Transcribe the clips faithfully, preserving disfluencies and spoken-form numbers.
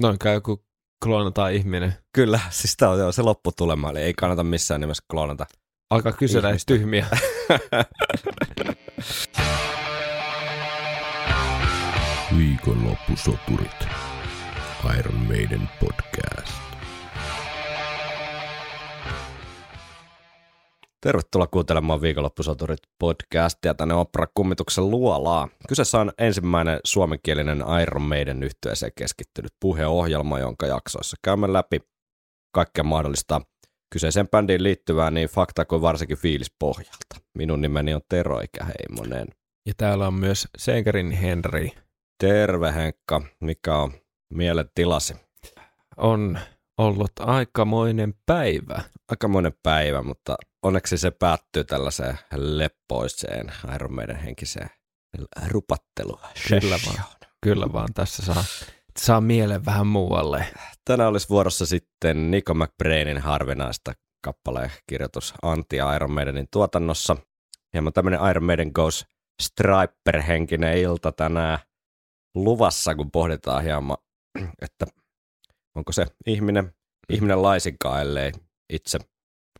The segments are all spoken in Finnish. Noin kai joku kloonataan ihminen. Kyllä, siis tää on joo, se lopputulema, eli ei kannata missään nimessä kloonata. Alkaa kysellä tyhmiä. Viikonloppusoturit. Iron Maiden podcast. Tervetuloa kuuntelemaan Viikonloppusoturit podcastia tänne Opera-kummituksen luolaa. Kyseessä on ensimmäinen suomenkielinen Iron Maiden yhtyeeseen keskittynyt puheohjelma, jonka jaksoissa käymme läpi kaikkea mahdollista kyseiseen bändiin liittyvää niin faktaa kuin varsinkin fiilispohjalta. Minun nimeni on Tero Ikäheimonen. Ja täällä on myös Senkerin Henri. Terve Henkka, mikä on mielen tilasi? On ollut aikamoinen päivä. Aikamoinen päivä, mutta onneksi se päättyy tällaiseen leppoiseen Iron Maiden henkiseen rupatteluun. Kyllä vaan, kyllä vaan tässä saa, saa mielen vähän muualle. Tänään olisi vuorossa sitten Nico McBrainin harvinaista kappaleen kirjoitus Anti Iron Maidenin tuotannossa. Hieman tämmöinen Iron Maiden Goes Striper-henkinen ilta tänään luvassa, kun pohditaan hieman, että onko se ihminen, ihminen laisinkaan, ellei itse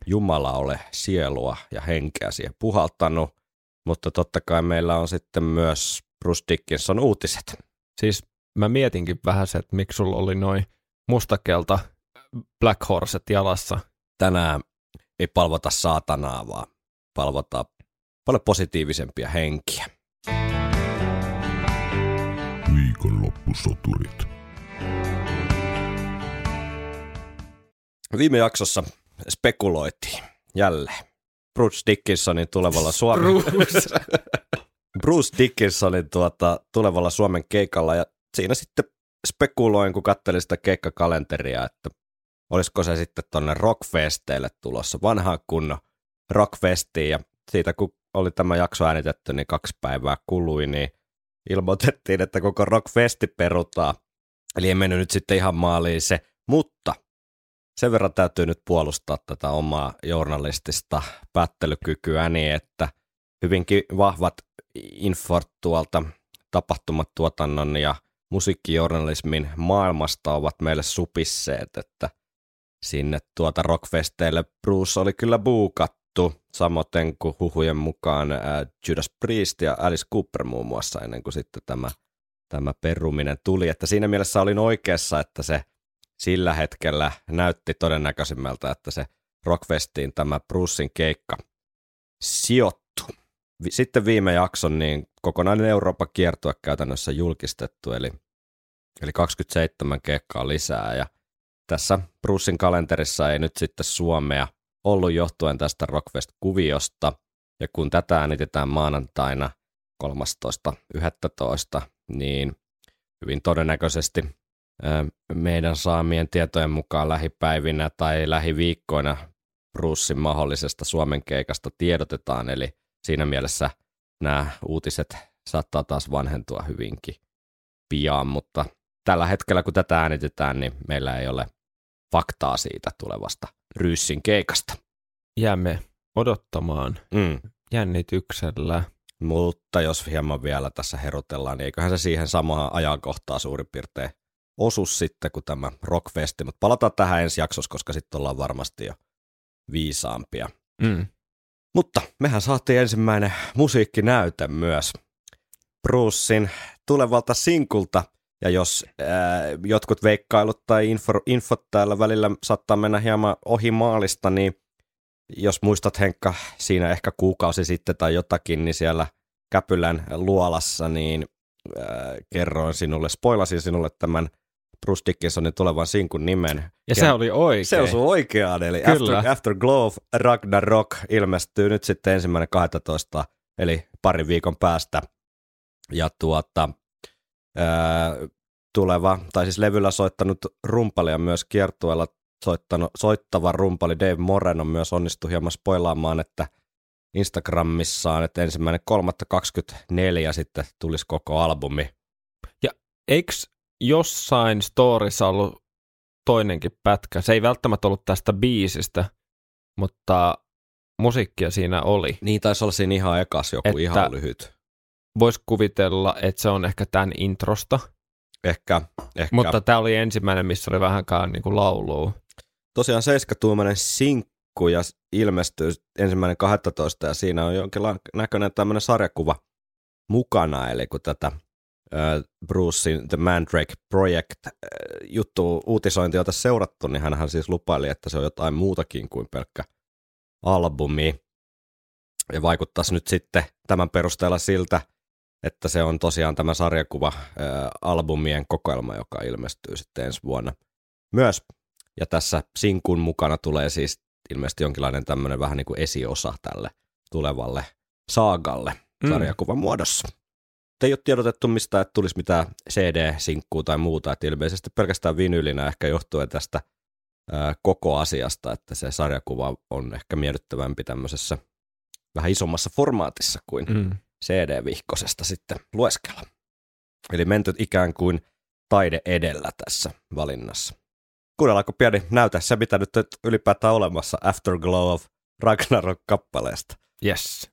Jumala ole sielua ja henkeä siihen puhaltanut, mutta totta kai meillä on sitten myös Bruce Dickinson uutiset. Siis mä mietinkin vähän se, että miksi sulla oli noi mustakelta Black Horset jalassa. Tänään ei palvota saatanaa, vaan palvotaan paljon positiivisempia henkiä. Viikonloppusoturit. Viime jaksossa spekuloitiin jälleen Bruce Dickinsonin tulevalla Suomen Bruce. Bruce Dickinsonin tuota, tulevalla Suomen keikalla, ja siinä sitten spekuloin, kun katselin sitä keikkakalenteria, että olisiko se sitten tuonne Rockfesteille tulossa, vanhaan kunnon Rockfestiin, ja siitä kun oli tämä jakso äänitetty, niin kaksi päivää kului, niin ilmoitettiin, että koko Rockfesti perutaan, eli ei mennyt nyt sitten ihan maaliin se, mutta sen verran täytyy nyt puolustaa tätä omaa journalistista päättelykykyäni, että hyvinkin vahvat infot tuolta tapahtumatuotannon ja musiikkijournalismin maailmasta ovat meille supisseet, että sinne tuota Rockfesteille Bruce oli kyllä buukattu, samoin kuin huhujen mukaan Judas Priest ja Alice Cooper muun muassa ennen kuin sitten tämä, tämä peruminen tuli, että siinä mielessä olin oikeassa, että se sillä hetkellä näytti todennäköisimmältä, että se Rockfestiin tämä Brucen keikka sijoittu. Sitten viime jakson niin kokonainen Euroopan kiertue käytännössä julkistettu, eli, eli kaksikymmentäseitsemän keikkaa lisää. Ja tässä Brucen kalenterissa ei nyt sitten Suomea ollut johtuen tästä Rockfest-kuviosta. Ja kun tätä äänitetään maanantaina kolmastoista yhdestoista, niin hyvin todennäköisesti meidän saamien tietojen mukaan lähipäivinä tai lähiviikkoina Brucen mahdollisesta Suomen keikasta tiedotetaan, eli siinä mielessä nämä uutiset saattaa taas vanhentua hyvinkin pian, mutta tällä hetkellä kun tätä äänitetään, niin meillä ei ole faktaa siitä tulevasta Brucen keikasta. Jäämme odottamaan mm. jännityksellä. Mutta jos hieman vielä tässä herutellaan, niin eiköhän se siihen samaan ajankohtaan suurin piirtein osuus sitten, kun tämä Rockfesti, mutta palataan tähän ensi jaksossa, koska sitten ollaan varmasti jo viisaampia. Mm. Mutta mehän saatiin ensimmäinen musiikkinäyte myös Brucen tulevalta sinkulta, ja jos äh, jotkut veikkailut tai info, infot täällä välillä saattaa mennä hieman ohi maalista, niin jos muistat Henkka siinä ehkä kuukausi sitten tai jotakin, niin siellä Käpylän luolassa, niin äh, kerroin sinulle, spoilasin sinulle tämän Bruce Dickinsonin tulevan sinkun nimen. Ja Ken... se oli oikein. Se osui oikeaan, eli After, Afterglow of Ragnarok ilmestyy nyt sitten ensimmäinen kahdestoista, eli parin viikon päästä. Ja tuota, ää, tuleva, tai siis levyllä soittanut rumpali ja myös kiertueella soittava rumpali Dave Moreno myös onnistui hieman spoilaamaan, että Instagramissaan, että ensimmäinen kolmatta kaksikymmentäneljä sitten tulisi koko albumi. Ja eikö jossain storissa ollut toinenkin pätkä? Se ei välttämättä ollut tästä biisistä, mutta musiikkia siinä oli. Niin, taisi olla siinä ihan ekas joku, että ihan lyhyt. Voisi kuvitella, että se on ehkä tämän introsta. Ehkä, ehkä. Mutta tämä oli ensimmäinen, missä oli vähänkään niin kuin laulua. Tosiaan seitsemäntuumainen sinkku ja ilmestyy ensimmäinen kaksitoista ja siinä on jonkinlainen näköinen tämmöinen sarjakuva mukana, eli kun tätä Brucein The Mandrake Project juttu uutisointia on tässä seurattu, niin hänhän siis lupaili, että se on jotain muutakin kuin pelkkä albumi. Ja vaikuttaisi nyt sitten tämän perusteella siltä, että se on tosiaan tämä sarjakuva-albumien kokoelma, joka ilmestyy sitten ensi vuonna myös. Ja tässä sinkun mukana tulee siis ilmeisesti jonkinlainen tämmöinen vähän niin kuin esiosa tälle tulevalle saagalle mm. sarjakuvan muodossa. Ei ole tiedotettu mistään, että tulisi mitään C D-sinkkuu tai muuta, että ilmeisesti pelkästään vinyylinä ehkä johtuen tästä ää, koko asiasta, että se sarjakuva on ehkä miellyttävämpi tämmöisessä vähän isommassa formaatissa kuin mm. C D-vihkosesta sitten lueskella. Eli menty ikään kuin taide edellä tässä valinnassa. Kuunnellaanko pieni näytä se, mitä nyt ylipäätään olemassa Afterglow of Ragnarok-kappaleesta. Yes.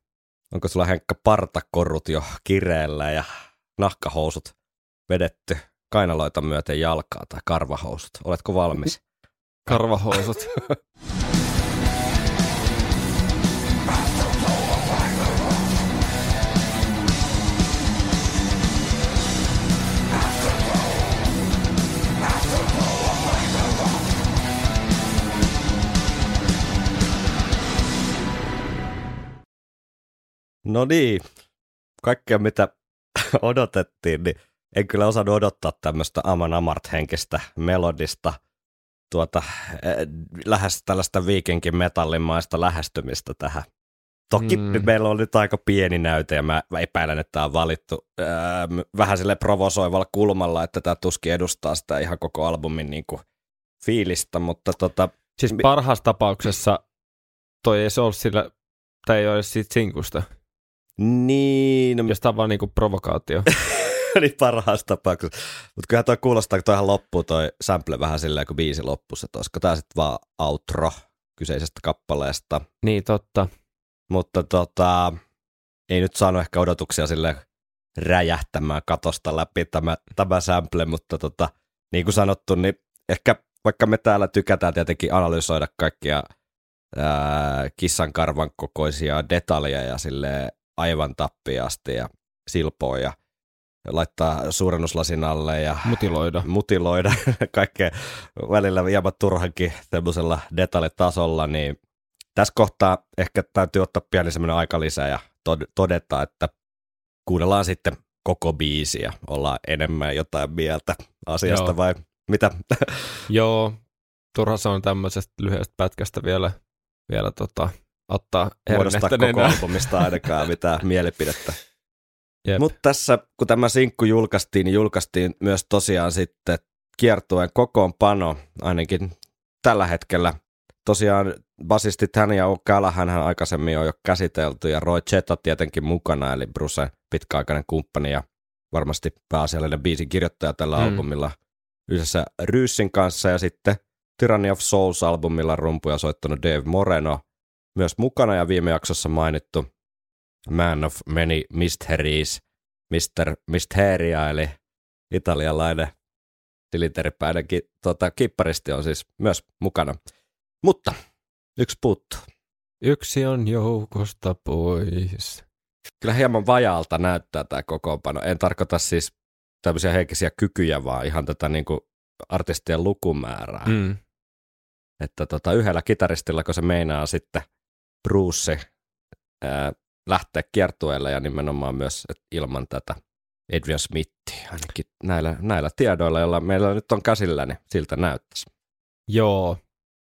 Onko sulla, Henkka, partakorrut jo kireellä ja nahkahousut vedetty kainaloita myöten jalkaa tai karvahousut? Oletko valmis? Karvahousut. No niin, kaikkea mitä odotettiin, niin en kyllä osannut odottaa tämmöistä Aman Amart-henkistä melodista, tuota, eh, lähes tällaista viikinkin metallimaista lähestymistä tähän. Toki mm. meillä on nyt aika pieni näyte ja mä, mä epäilen, että tämä on valittu öö, vähän sille provosoivalla kulmalla, että tämä tuskin edustaa sitä ihan koko albumin niin kuin fiilistä, mutta tota... Siis parhaassa tapauksessa toi ei se ole sillä, tai ei ole siitä sinkusta. Niin. No, jos tämä on vaan niinku provokaatio. Niin parhaassa tapauksessa. Mutta kyllähän toi kuulostaa, kun toihan loppuu toi sample vähän silleen, kun biisi loppus. Että olisiko tämä sitten vaan outro kyseisestä kappaleesta. Niin, totta. Mutta tota, ei nyt saanut ehkä odotuksia silleen räjähtämään katosta läpi tämä, tämä sample, mutta tota, niin kuin sanottu, niin ehkä vaikka me täällä tykätään tietenkin analysoida kaikkia ää, kissankarvan kokoisia detaljeja silleen, aivan tappiasti ja silpoa ja laittaa suurennuslasin alle ja mutiloida, mutiloida kaikkea välillä hieman turhankin tämmöisellä detaljitasolla, niin tässä kohtaa ehkä täytyy ottaa pieni semmoinen aikalisä ja todeta, että kuunnellaan sitten koko biisi ja ollaan enemmän jotain mieltä asiasta. Joo. Vai mitä? Joo, turha se on tämmöisestä lyhyestä pätkästä vielä, vielä tota... ottaa muodostaa koko albumista ainakaan mitään mielipidettä. Yep. Mutta tässä, kun tämä sinkku julkaistiin, niin julkaistiin myös tosiaan sitten kiertueen kokoonpano, ainakin tällä hetkellä. Tosiaan basistit hän ja O'Callaghan hän aikaisemmin on jo käsitelty, ja Roy Z tietenkin mukana, eli Brucen pitkäaikainen kumppani ja varmasti pääasiallinen biisin kirjoittaja tällä mm. albumilla yhdessä Ryyssin kanssa, ja sitten Tyranny of Souls-albumilla rumpuja soittanut Dave Moreno, myös mukana ja viime jaksossa mainittu Man of Many Mysteries, mister Mistheria, eli italialainen silinteripäinen ki, tota, kipparisti on siis myös mukana. Mutta yksi puuttuu. Yksi on joukosta pois. Kyllä hieman vajaalta näyttää tämä kokoonpano. En tarkoita siis tämmöisiä henkisiä kykyjä, vaan ihan tätä niin kuin artistien lukumäärää. Mm. Että tota, yhdellä kitaristilla, kun se meinaa sitten Bruce ää, lähtee kiertueelle ja nimenomaan myös ilman tätä Adrian Smithia, ainakin näillä, näillä tiedoilla, joilla meillä nyt on käsillä, niin siltä näyttäisi. Joo,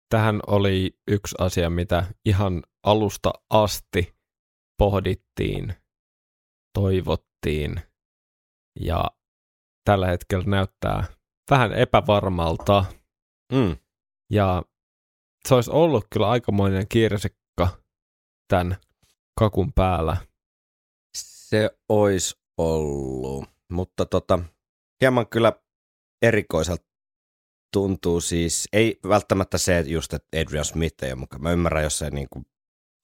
tähän oli yksi asia, mitä ihan alusta asti pohdittiin, toivottiin ja tällä hetkellä näyttää vähän epävarmalta mm. ja se olisi ollut kyllä aikamoinen kirsikka tämän kakun päällä. Se olisi ollut, mutta tota, hieman kyllä erikoiselta tuntuu siis, ei välttämättä se just, että Adrian Smith ei ole mukaan. Mä ymmärrän, jos se niin kuin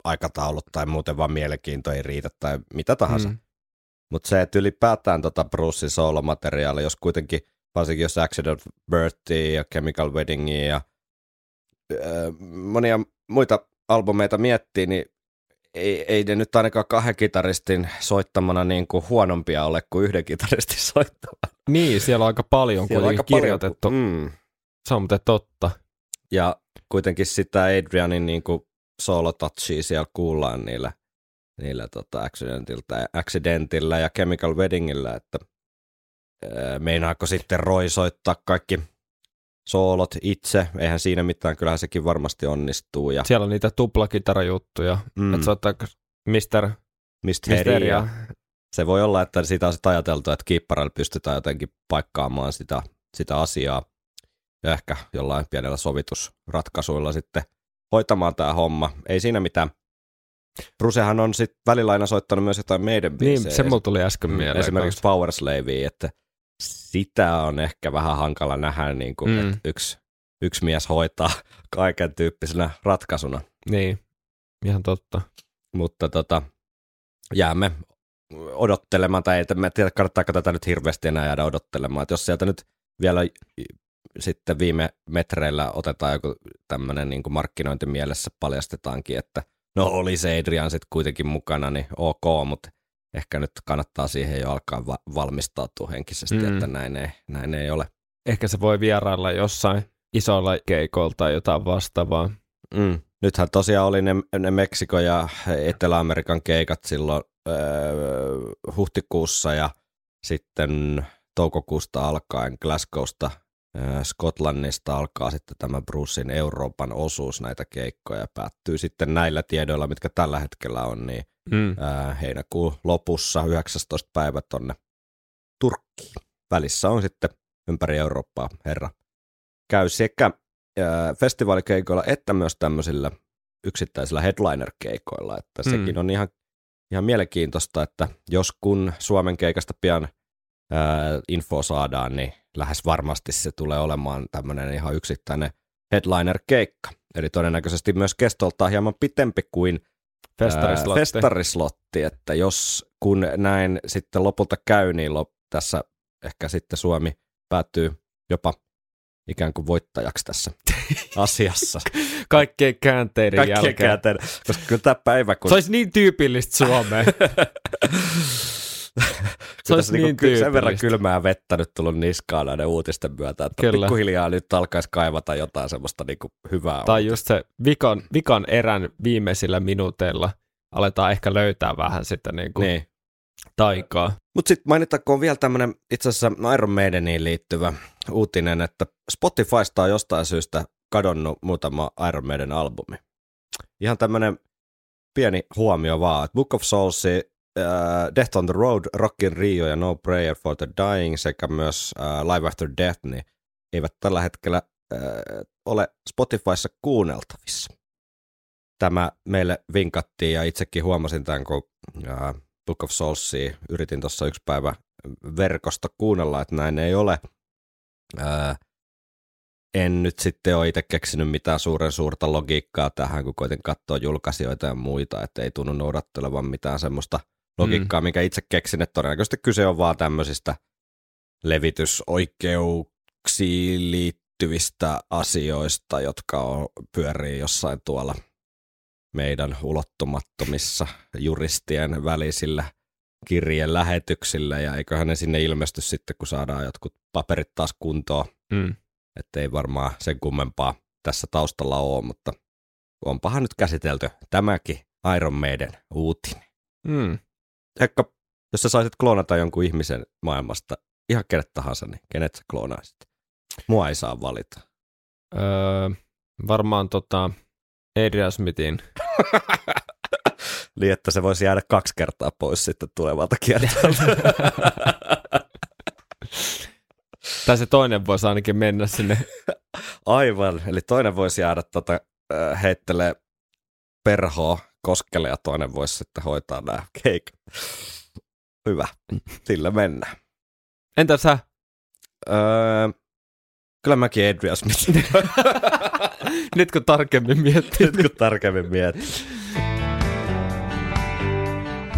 aikataulut tai muuten vaan mielenkiinto ei riitä tai mitä tahansa. Mm. Mutta se, että ylipäätään tota Brucein soolomateriaalia, jos kuitenkin varsinkin jos Accident of Birthia ja Chemical Weddingia ja öö, monia muita albumeita miettii, niin ei, ei ne nyt ainakaan kahden kitaristin soittamana niin kuin huonompia ole kuin yhden kitaristin soittamana. Niin, siellä on aika paljon siellä kuitenkin aika kirjoitettu. Paljon, mm. Se on muuten totta. Ja kuitenkin sitä Adrianin niin kuin soolotouchia siellä kuullaan niillä, niillä tota Accidentilla ja Chemical Weddingillä, että öö, meinaako sitten Roy soittaa kaikki soolot itse, eihän siinä mitään, kyllähän sekin varmasti onnistuu. Ja siellä on niitä tuplakitarajuttuja, mm. että soittaa mister Mistheria. Se voi olla, että siitä on sitten ajateltu, että kiipparalla pystytään jotenkin paikkaamaan sitä, sitä asiaa ja ehkä jollain pienellä sovitusratkaisuilla sitten hoitamaan tämä homma. Ei siinä mitään. Brucehan on sitten välillä aina soittanut myös jotain meidän biisejä. Niin, se mulla tuli äsken mieleen. Esimerkiksi Powerslavea, että sitä on ehkä vähän hankala nähdä, niin kuin, mm. että yksi, yksi mies hoitaa kaiken tyyppisenä ratkaisuna. Niin, ihan totta. Mutta tota, jäämme odottelemaan, tai en tiedä, kannattaako tätä nyt hirveästi enää jäädä odottelemaan. Että jos sieltä nyt vielä sitten viime metreillä otetaan joku tämmöinen niin kuin markkinointimielessä paljastetaankin, että no oli se Adrian sitten kuitenkin mukana, niin ok, mutta ehkä nyt kannattaa siihen jo alkaa va- valmistautua henkisesti, mm. että näin ei, näin ei ole. Ehkä se voi vierailla jossain isolla keikolla tai jotain vastaavaa. Mm. Nythän tosiaan oli ne, ne Meksiko ja Etelä-Amerikan keikat silloin öö, huhtikuussa ja sitten toukokuusta alkaen Glasgowsta, öö, Skotlannista alkaa sitten tämä Brucein Euroopan osuus näitä keikkoja ja päättyy sitten näillä tiedoilla, mitkä tällä hetkellä on, niin Mm. heinäkuun lopussa yhdeksästoista päivä tonne Turkkiin. Välissä on sitten ympäri Eurooppaa herra käy sekä festivaalikeikoilla että myös tämmöisillä yksittäisillä headliner-keikoilla, että mm. sekin on ihan, ihan mielenkiintoista, että jos kun Suomen keikasta pian ää, info saadaan, niin lähes varmasti se tulee olemaan tämmöinen ihan yksittäinen headliner-keikka, eli todennäköisesti myös kestoltaan hieman pitempi kuin Festarislotti. Festarislotti, että jos kun näin sitten lopulta käy, niin lop, tässä ehkä sitten Suomi päätyy jopa ikään kuin voittajaksi tässä asiassa. Kaikkien käänteiden Kaikkien jälkeen. Käänteiden, koska kyllä tämä päivä, kun... Se olisi niin tyypillistä Suomeen. Se olisi niin tyypillistä. Sen verran kylmää vettä nyt tullut niskaan näiden uutisten myötä, että kyllä pikkuhiljaa nyt alkaisi kaivata jotain semmoista niin kuin hyvää. Tai uutista. Just se vikan, vikan erän viimeisillä minuuteilla aletaan ehkä löytää vähän sitä niin kuin niin taikaa. Mutta sitten mainittakoon vielä tämmöinen itse asiassa Iron Maideniin liittyvä uutinen, että Spotifysta on jostain syystä kadonnut muutama Iron Maiden albumi. Ihan tämmöinen pieni huomio vaan, että Book of Souls, Uh, Death on the Road, Rock in Rio ja No Prayer for the Dying sekä myös uh, Live After Death niin eivät tällä hetkellä uh, ole Spotifyssa kuunneltavissa. Tämä meille vinkattiin ja itsekin huomasin tämän, kun uh, Book of Soulsia yritin tuossa yksi päivä verkosta kuunnella, että näin ei ole. Uh, en nyt sitten ole itse keksinyt mitään suuren suurta logiikkaa tähän, kun koitin katsoa julkaisijoita ja muita, että ei tunnu noudattelevan mitään semmoista logiikkaa, mm. mikä itse keksin, että todennäköisesti kyse on vaan tämmöisistä levitysoikeuksiin liittyvistä asioista, jotka on, pyörii jossain tuolla meidän ulottumattomissa juristien välisillä kirjelähetyksillä, ja eiköhän ne sinne ilmesty sitten, kun saadaan jotkut paperit taas kuntoon, mm. että ei varmaan sen kummempaa tässä taustalla ole, mutta onpahan nyt käsitelty tämäkin Iron Maiden uutinen. Mm. Hekka, jos sä saisit kloonata jonkun ihmisen maailmasta, ihan kenet tahansa, niin kenet sä kloonaisit? Mua ei saa valita. Öö, varmaan tota Adrian Smithin. Niin, että se voisi jäädä kaksi kertaa pois sitten tulevalta kiertolta. Tai se toinen voisi ainakin mennä sinne. Aivan, eli toinen voisi jäädä tota, heittelee perhoa koskelle ja toinen voisi sitten hoitaa nämä keikat. Hyvä, sillä mennään. Entä sä? Öö, kyllä mäkin Adrian Smithin. Nyt kun tarkemmin miettii. Nyt kun tarkemmin miettii.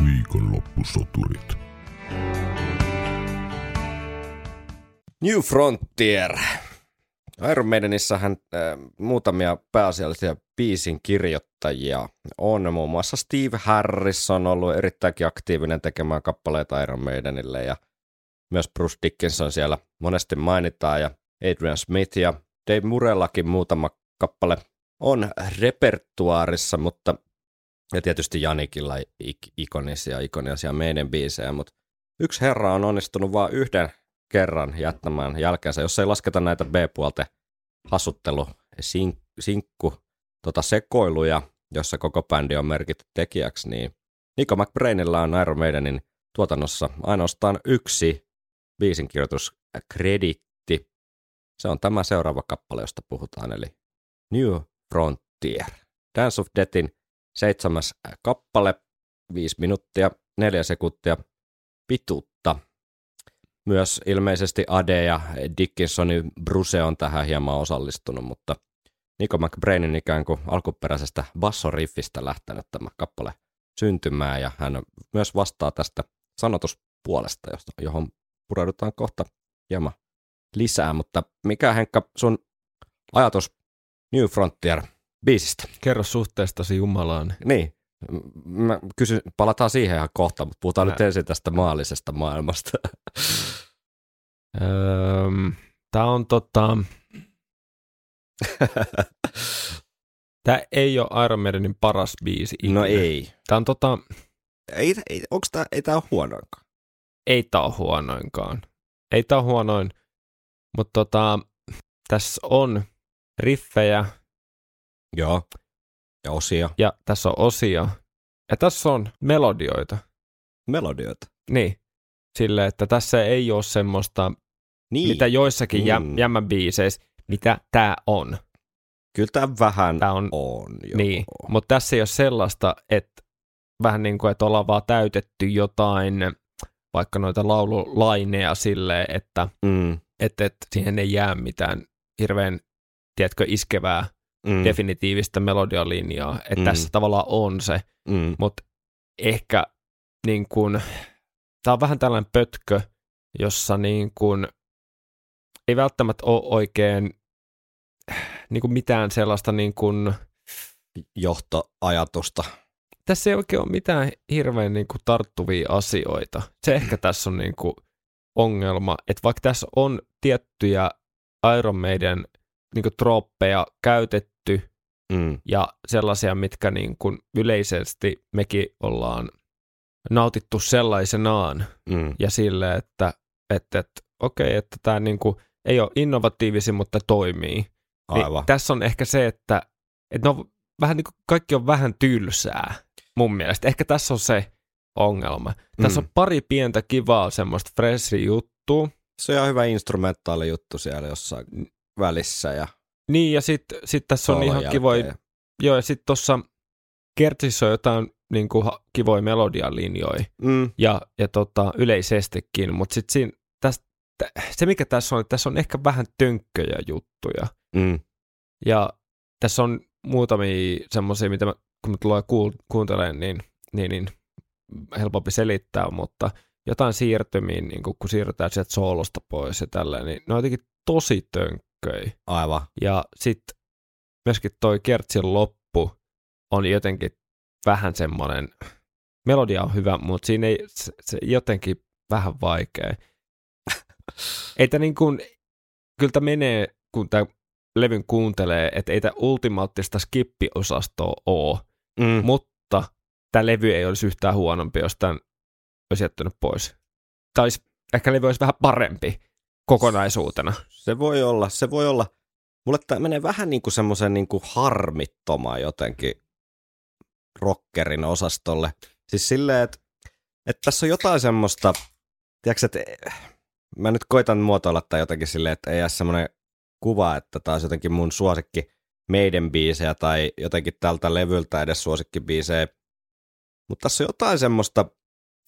Viikonloppusoturit. New Frontier. Iron Maidenissähän äh, muutamia pääasiallisia biisin kirjoittajia on. Muun muassa Steve Harris on ollut erittäinkin aktiivinen tekemään kappaleita Iron Maidenille ja myös Bruce Dickinson siellä monesti mainitaan ja Adrian Smith ja Dave Murrayllakin muutama kappale on repertuaarissa, mutta ja tietysti Janikilla ik- ikonisia, ikonisia meidän biisejä, mutta yksi herra on onnistunut vain yhden kerran jättämään jälkeensä, jos ei lasketa näitä B-puolten hasuttelu, sink- sinkku, tota sekoiluja, jossa koko bändi on merkitty tekijäksi, niin Nico McBrainilla on Iron Maidenin tuotannossa ainoastaan yksi biisinkirjoituskrediitti. Se on tämä seuraava kappale, josta puhutaan, eli New Frontier. Dance of Deathin seitsemäs kappale, viisi minuuttia, neljä sekuntia pituutta. Myös ilmeisesti Ade ja Dickinsonin Bruce on tähän hieman osallistunut, mutta Nico McBrainin ikään kuin alkuperäisestä bassoriffistä lähtenyt tämä kappale syntymään, ja hän myös vastaa tästä sanotuspuolesta, johon pureudutaan kohta hieman lisää, mutta mikä Henkka sun ajatus New Frontier biisistä? Kerro suhteestasi Jumalaan. Niin, mä kysyn, palataan siihen ihan kohta, mutta puhutaan Mä... nyt ensin tästä maallisesta maailmasta. Tää on tota... Tää ei ole Iron Maidenin paras biisi. Ikinä. No ei. Tää on tota... Ei, ei, onks tää, ei tää ole huonoinkaan? Ei tää ole huonoinkaan. Ei tää ole huonoin, mutta tota, tässä on riffejä. Joo. Ja osia. Ja tässä on osia. Ja tässä on melodioita. Melodioita? Niin. Silleen, että tässä ei ole semmoista, niin. mitä joissakin mm. jämmän biiseissä, mitä tää on. Kyllä tää vähän tää on. on niin, mutta tässä ei ole sellaista, että vähän niin kuin, että ollaan vaan täytetty jotain, vaikka noita laululaineja silleen, että mm. et, et, siihen ei jää mitään hirveän, tiedätkö, iskevää mm. definitiivistä melodialinjaa. Että mm. tässä tavallaan on se, mm. mutta ehkä niin kuin... Tämä on vähän tällainen pötkö, jossa niin kuin ei välttämättä ole oikein niin kuin mitään sellaista niin kuin johtoajatusta. Tässä ei oikein ole mitään hirveän niin kuin tarttuvia asioita. Se ehkä tässä on niin kuin ongelma, että vaikka tässä on tiettyjä Iron Maiden niin kuin trooppeja käytetty mm. ja sellaisia, mitkä niin kuin yleisesti mekin ollaan nautittu sellaisenaan mm. ja sille, että, että, että okei, okay, että tämä niinku ei ole innovatiivisi, mutta toimii. Aivan. Niin tässä on ehkä se, että, että no, vähän niin kuin kaikki on vähän tylsää mun mielestä. Ehkä tässä on se ongelma. Mm. Tässä on pari pientä kivaa semmoista freshi juttua. Se on ihan hyvä instrumentaali juttu siellä jossain välissä. Ja niin, ja sitten sit tässä on ihan kivoja. Joo, ja sitten tuossa kertsissä on jotain niin kuin kivoja melodialinjoja mm. ja, ja tota, yleisestikin, mutta sitten siinä, tästä, se mikä tässä on, että tässä on ehkä vähän tönkköjä juttuja. Mm. Ja tässä on muutamia semmoisia, mitä mä, kun mä tullaan kuuntelemaan, niin, niin, niin helpompi selittää, mutta jotain siirtymiä, niin kun, kun siirrytään sieltä soolosta pois ja tälleen, niin ne on jotenkin tosi tönkköjä. Aivan. Ja sitten myöskin toi kertsin loppu on jotenkin vähän semmoinen, melodia on hyvä, mutta siinä ei, se, se jotenkin vähän vaikea. Ei tämä niin kuin, kyllä tämä menee, kun tämä levyn kuuntelee, että ei tämä ultimaattista skippiosastoa ole, mm. mutta tämä levy ei olisi yhtään huonompi, jos tämän olisi jättänyt pois. Tämä olisi, ehkä levy olisi vähän parempi kokonaisuutena. Se voi olla, se voi olla. Mulle tämä menee vähän niin kuin semmoisen niin kuin harmittomaan jotenkin rockerin osastolle. Siis silleen, että, että tässä on jotain semmoista, tiedätkö, että mä nyt koitan muotoilla tai jotenkin silleen, että ei jää semmoinen kuva, että taas jotenkin mun suosikki meidän biisejä tai jotenkin tältä levyltä edes suosikki biisejä. Mutta tässä on jotain semmoista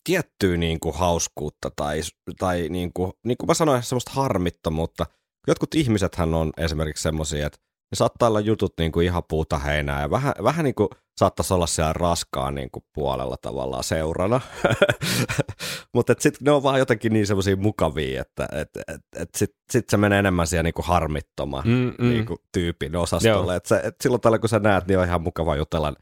tiettyä niin kuin hauskuutta tai, tai niin kuin, niin kuin mä sanoin, semmoista harmittomuutta. Jotkut ihmisethän on esimerkiksi semmoisia, että niin saattaa olla jutut niin kuin ihan puuta heinää ja vähän, vähän niin kuin saattaisi olla siellä raskaan niin kuin puolella tavallaan seurana, mutta sitten ne on vaan jotenkin niin semmoisia mukavia, että et, et, et sitten sit se menee enemmän siihen niin kuin harmittoman niin kuin tyypin osastolle. Et sä, et silloin tällä kun sä näet, niin on ihan mukava jutella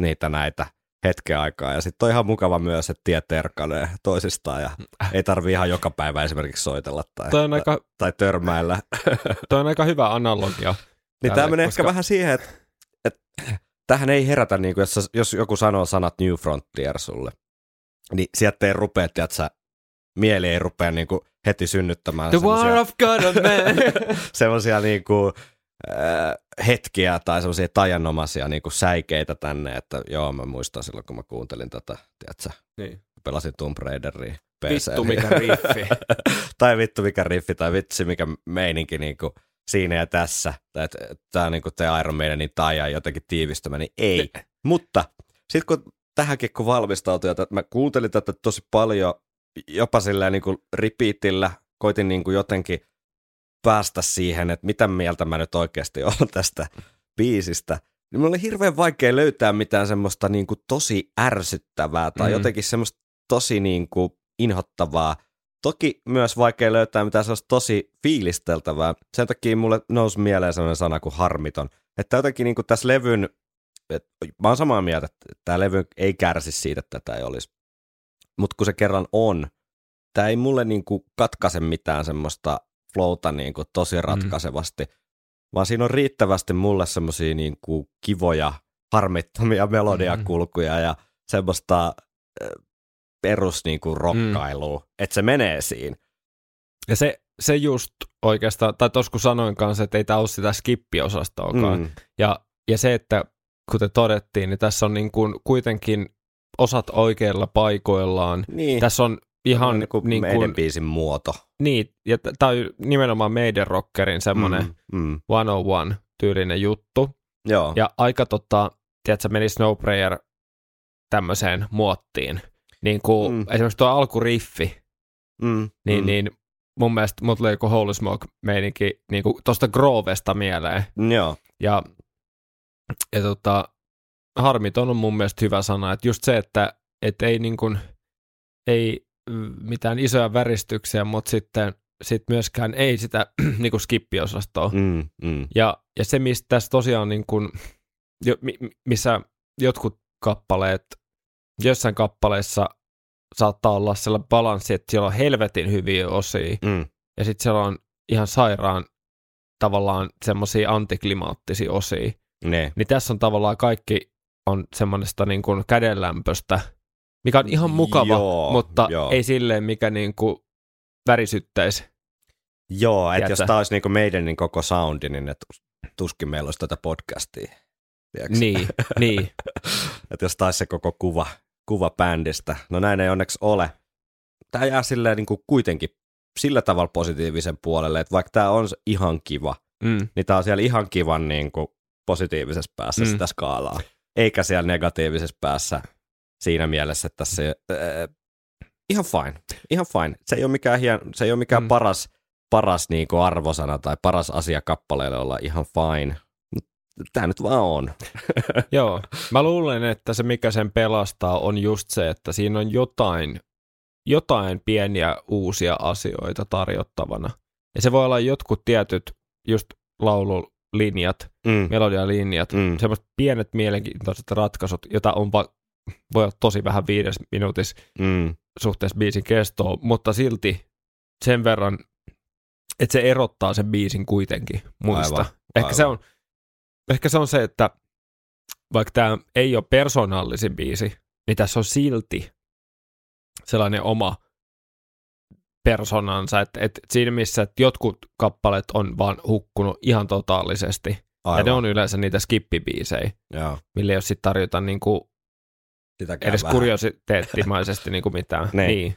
niitä näitä hetken aikaa. Ja sitten on ihan mukava myös, että tie terkanee toisistaan ja ei tarvitse ihan joka päivä esimerkiksi soitella tai, tai, aika, tai törmäillä. Toi on aika hyvä analogia. Niin tämä menee koska... ehkä vähän siihen, että, että tähän ei herätä, niin kuin jos, jos joku sanoo sanat New Frontier sulle, niin sieltä ei rupea, tiiätsä, mieli ei rupea niin kuin heti synnyttämään The semmosia, War of God on Man. semmosia niin kuin, äh, hetkiä tai semmosia tajanomaisia niin kuin säikeitä tänne, että joo, mä muistan silloin, kun mä kuuntelin tätä, tiiätsä, niin. Pelasin Tomb Raideria P C. Vittu mikä riffi. tai vittu mikä riffi, tai vitsi mikä meininki niin kuin siinä ja tässä, että tämä niinku te Iron Maiden niin taija jotenkin tiivistämä, niin ei. Ne. Mutta sitten kun tähänkin kun valmistautui, että mä kuuntelin tätä tosi paljon, jopa silleen niinku repeatillä, koitin niinku jotenkin päästä siihen, että mitä mieltä mä nyt oikeasti olen tästä biisistä, niin mulla oli hirveän vaikea löytää mitään semmoista niinku tosi ärsyttävää tai mm. jotenkin semmoista tosi niinku inhottavaa. Toki myös vaikea löytää mitään sellaista tosi fiilisteltävää. Sen takia mulle nousi mieleen sellainen sana kuin harmiton. Että jotenkin niin kuin tässä levyn, et, mä oon samaa mieltä, että tämä levy ei kärsi siitä, että tätä ei olisi. Mutta kun se kerran on, tämä ei mulle niin kuin katkaise mitään semmoista flowta niin kuin tosi ratkaisevasti, mm. vaan siinä on riittävästi mulle semmoisia niin kuin kivoja, harmittomia melodiakulkuja ja semmoista... perus niinku rokkailuun, mm. että se menee siinä. Ja se, se just oikeastaan, tai tuossa kun sanoin kanssa, että ei tämä ole sitä skippiosastoakaan. Mm. Ja, ja se, että kuten todettiin, niin tässä on niinku kuitenkin osat oikeilla paikoillaan. Niin. Tässä on ihan... Niin kuin niinku, meidän biisin muoto. Niin, ja tämä on nimenomaan meidän rockerin semmoinen mm. one oh one-tyylinen juttu. Joo. Ja aika tota, tiedätkö, meni No Prayer tämmöiseen muottiin. Niin kuin mm. esimerkiksi tuo alkuriffi, mm. Niin, mm. niin mun mielestä mut tuli joku Holy Smoke-meininki niin tuosta Groovesta mieleen. Mm, joo. Ja, ja tota, harmiton on mun mielestä hyvä sana, että just se, että et ei, niin kuin, ei mitään isoja väristyksiä, mutta sitten sit myöskään ei sitä niin kuin skippiosastoa. Mm, mm. Ja, ja se, mistä tässä tosiaan, niin kuin, missä jotkut kappaleet, jossain kappaleissa saattaa olla sellainen balanssi, että siellä on helvetin hyviä osia, mm. ja sitten siellä on ihan sairaan tavallaan semmoisia antiklimaattisia osia. Ne. Niin tässä on tavallaan kaikki on semmoista niin kuin kädenlämpöstä, mikä on ihan mukava, joo, mutta joo. Ei silleen, mikä niin kuin värisyttäisi. Joo, että jos tämä olisi niin kuin meidän niin koko soundi, niin et tuskin meillä olisi tätä podcastia. Tiedätkö? Niin, niin. Että jos taisi se koko kuva, kuva bändistä. No näin ei onneksi ole. Tämä jää silleen niin kuin kuitenkin sillä tavalla positiivisen puolelle, että vaikka tämä on ihan kiva, mm. niin tämä on siellä ihan kivan niin kuin positiivisessa päässä mm. sitä skaalaa. Eikä siellä negatiivisessa päässä siinä mielessä, että se äh, ihan fine, ihan fine. Se ei ole mikään, hien, se ei ole mikään mm. paras, paras niin kuin arvosana tai paras asia kappaleelle olla ihan fine. Tämä nyt vaan on. Joo. Mä luulen, että se mikä sen pelastaa on just se, että siinä on jotain, jotain pieniä uusia asioita tarjottavana. Ja se voi olla jotkut tietyt just laululinjat, mm. melodialinjat, mm. semmoiset pienet mielenkiintoiset ratkaisut, joita on va- voi olla tosi vähän viides minuutis mm. suhteessa biisin kestoon, mutta silti sen verran, että se erottaa sen biisin kuitenkin muista. Aivan, Ehkä aivan. se on... Ehkä se on se, että vaikka tämä ei ole persoonallisin biisi, niin tässä on silti sellainen oma persoonansa. Että, että siinä missä että jotkut kappaleet on vaan hukkunut ihan totaalisesti. Aivan. Ja ne on yleensä niitä skippibiisejä, Joo. mille ei ole sitten tarjota niinku edes vähän. Kuriositeettimaisesti niinku mitään. Niin. Niin.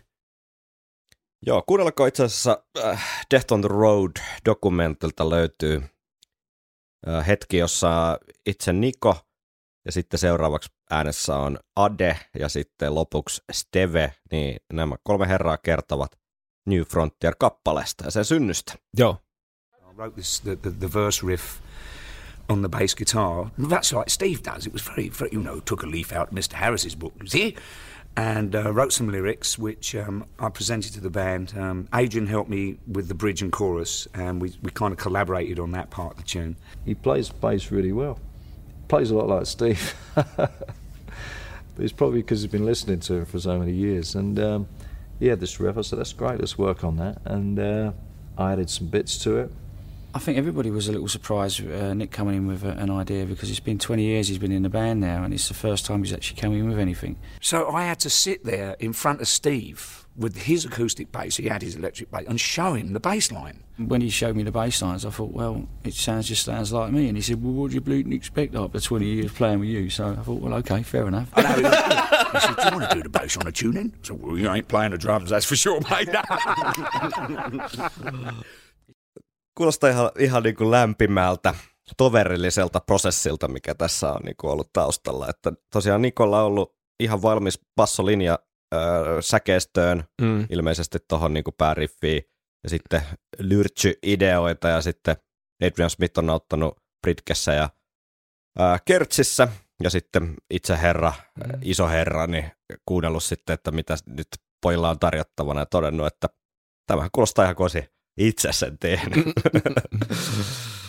Joo, kuunnelko itse asiassa äh, Death on the Road -dokumentilta löytyy hetki, jossa itse Niko ja sitten seuraavaksi äänessä on Ade ja sitten lopuksi Steve, niin nämä kolme herraa kertovat New Frontier-kappaleesta ja sen synnystä. Joo. I wrote this, the, the, the verse riff on the bass guitar. That's like Steve does. It was very, very, you know, took a leaf out of Mister Harris's book, see? And uh, wrote some lyrics, which um, I presented to the band. Um, Adrian helped me with the bridge and chorus, and we, we kind of collaborated on that part of the tune. He plays bass really well. Plays a lot like Steve. It's probably because he's been listening to him for so many years. And um, he had this riff, I said, that's great, let's work on that. And uh, I added some bits to it. I think everybody was a little surprised, uh, Nick coming in with a, an idea, because it's been twenty years he's been in the band now, and it's the first time he's actually coming in with anything. So I had to sit there in front of Steve with his acoustic bass, he had his electric bass, and show him the bass line. When he showed me the bass lines, I thought, well, it sounds just sounds like me. And he said, well, what do you bloody expect after twenty years playing with you? So I thought, well, OK, fair enough. He said, do you want to do the bass on a tune in? I said, well, you ain't playing the drums, that's for sure, mate. Kuulostaa ihan, ihan niin kuin lämpimältä, toverilliselta prosessilta, mikä tässä on niin kuin ollut taustalla. Että tosiaan Nikolla on ollut ihan valmis bassolinja äh, säkeistöön, mm. ilmeisesti tuohon niin kuin pääriffiin, ja sitten lyrtsy-ideoita, ja sitten Adrian Smith on auttanut Britkessä ja äh, Kertsissä, ja sitten itse herra, mm. äh, iso herra, niin kuunnellut sitten, että mitä nyt pojilla on tarjottavana, ja todennut, että tämähän kuulostaa ihan kosi. Itse sen tehnyt.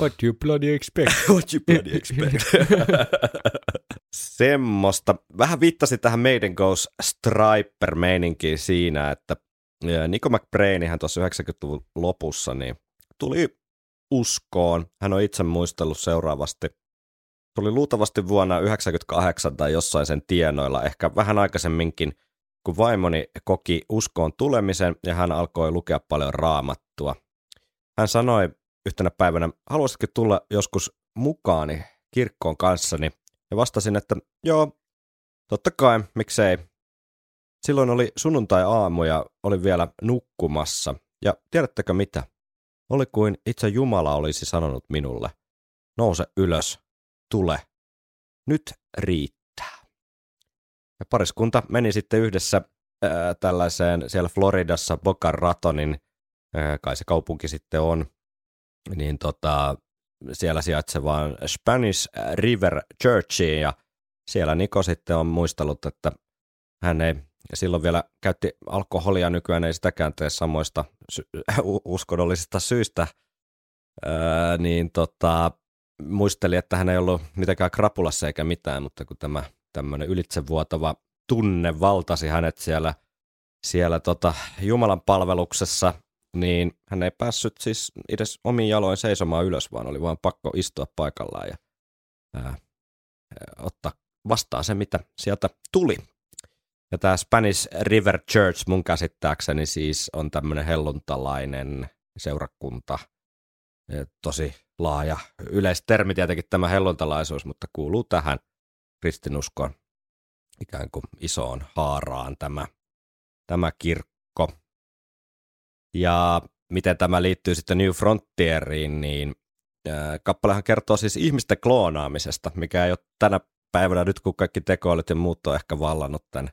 What you bloody expect? What you bloody expect? Semmosta. Vähän viittasi tähän Maiden Goes Striper-meininkiin siinä, että Nico McBrain, hän tuossa yhdeksänkymmentäluvun lopussa, niin tuli uskoon. Hän on itse muistellut seuraavasti. Tuli luultavasti vuonna yhdeksänkymmentäkahdeksan tai jossain sen tienoilla, ehkä vähän aikaisemminkin, kun vaimoni koki uskoon tulemisen ja hän alkoi lukea paljon raamattua. Hän sanoi yhtenä päivänä, haluaisitko tulla joskus mukaani kirkkoon kanssani? Ja vastasin, että joo, totta kai, miksei. Silloin oli sunnuntai-aamu ja olin vielä nukkumassa. Ja tiedättekö mitä? Oli kuin itse Jumala olisi sanonut minulle, nouse ylös, tule, nyt riittää. Ja pariskunta meni sitten yhdessä ää, tällaiseen siellä Floridassa Boca Ratonin, ää, kai se kaupunki sitten on, niin tota, siellä sijaitsevaan Spanish River Churchiin, ja siellä Nico sitten on muistellut, että hän ei silloin vielä käytti alkoholia, nykyään ei sitäkään tee samoista sy- uskonnollisista syistä, ää, niin tota, muisteli, että hän ei ollut mitenkään krapulassa eikä mitään, mutta kun tämä tämmöinen ylitsevuotava tunne valtasi hänet siellä, siellä tota Jumalan palveluksessa, niin hän ei päässyt siis edes omiin jaloin seisomaan ylös, vaan oli vaan pakko istua paikallaan ja ää, ottaa vastaan se, mitä sieltä tuli. Ja tämä Spanish River Church mun käsittääkseni siis on tämmöinen helluntalainen seurakunta, tosi laaja yleistermi tietenkin tämä helluntalaisuus, mutta kuuluu tähän kristinuskon ikään kuin isoon haaraan tämä, tämä kirkko. Ja miten tämä liittyy sitten New Frontieriin, niin äh, kappalehan kertoo siis ihmisten kloonaamisesta, mikä ei ole tänä päivänä nyt, kun kaikki tekoälyt ja muut on ehkä vallannut tämän,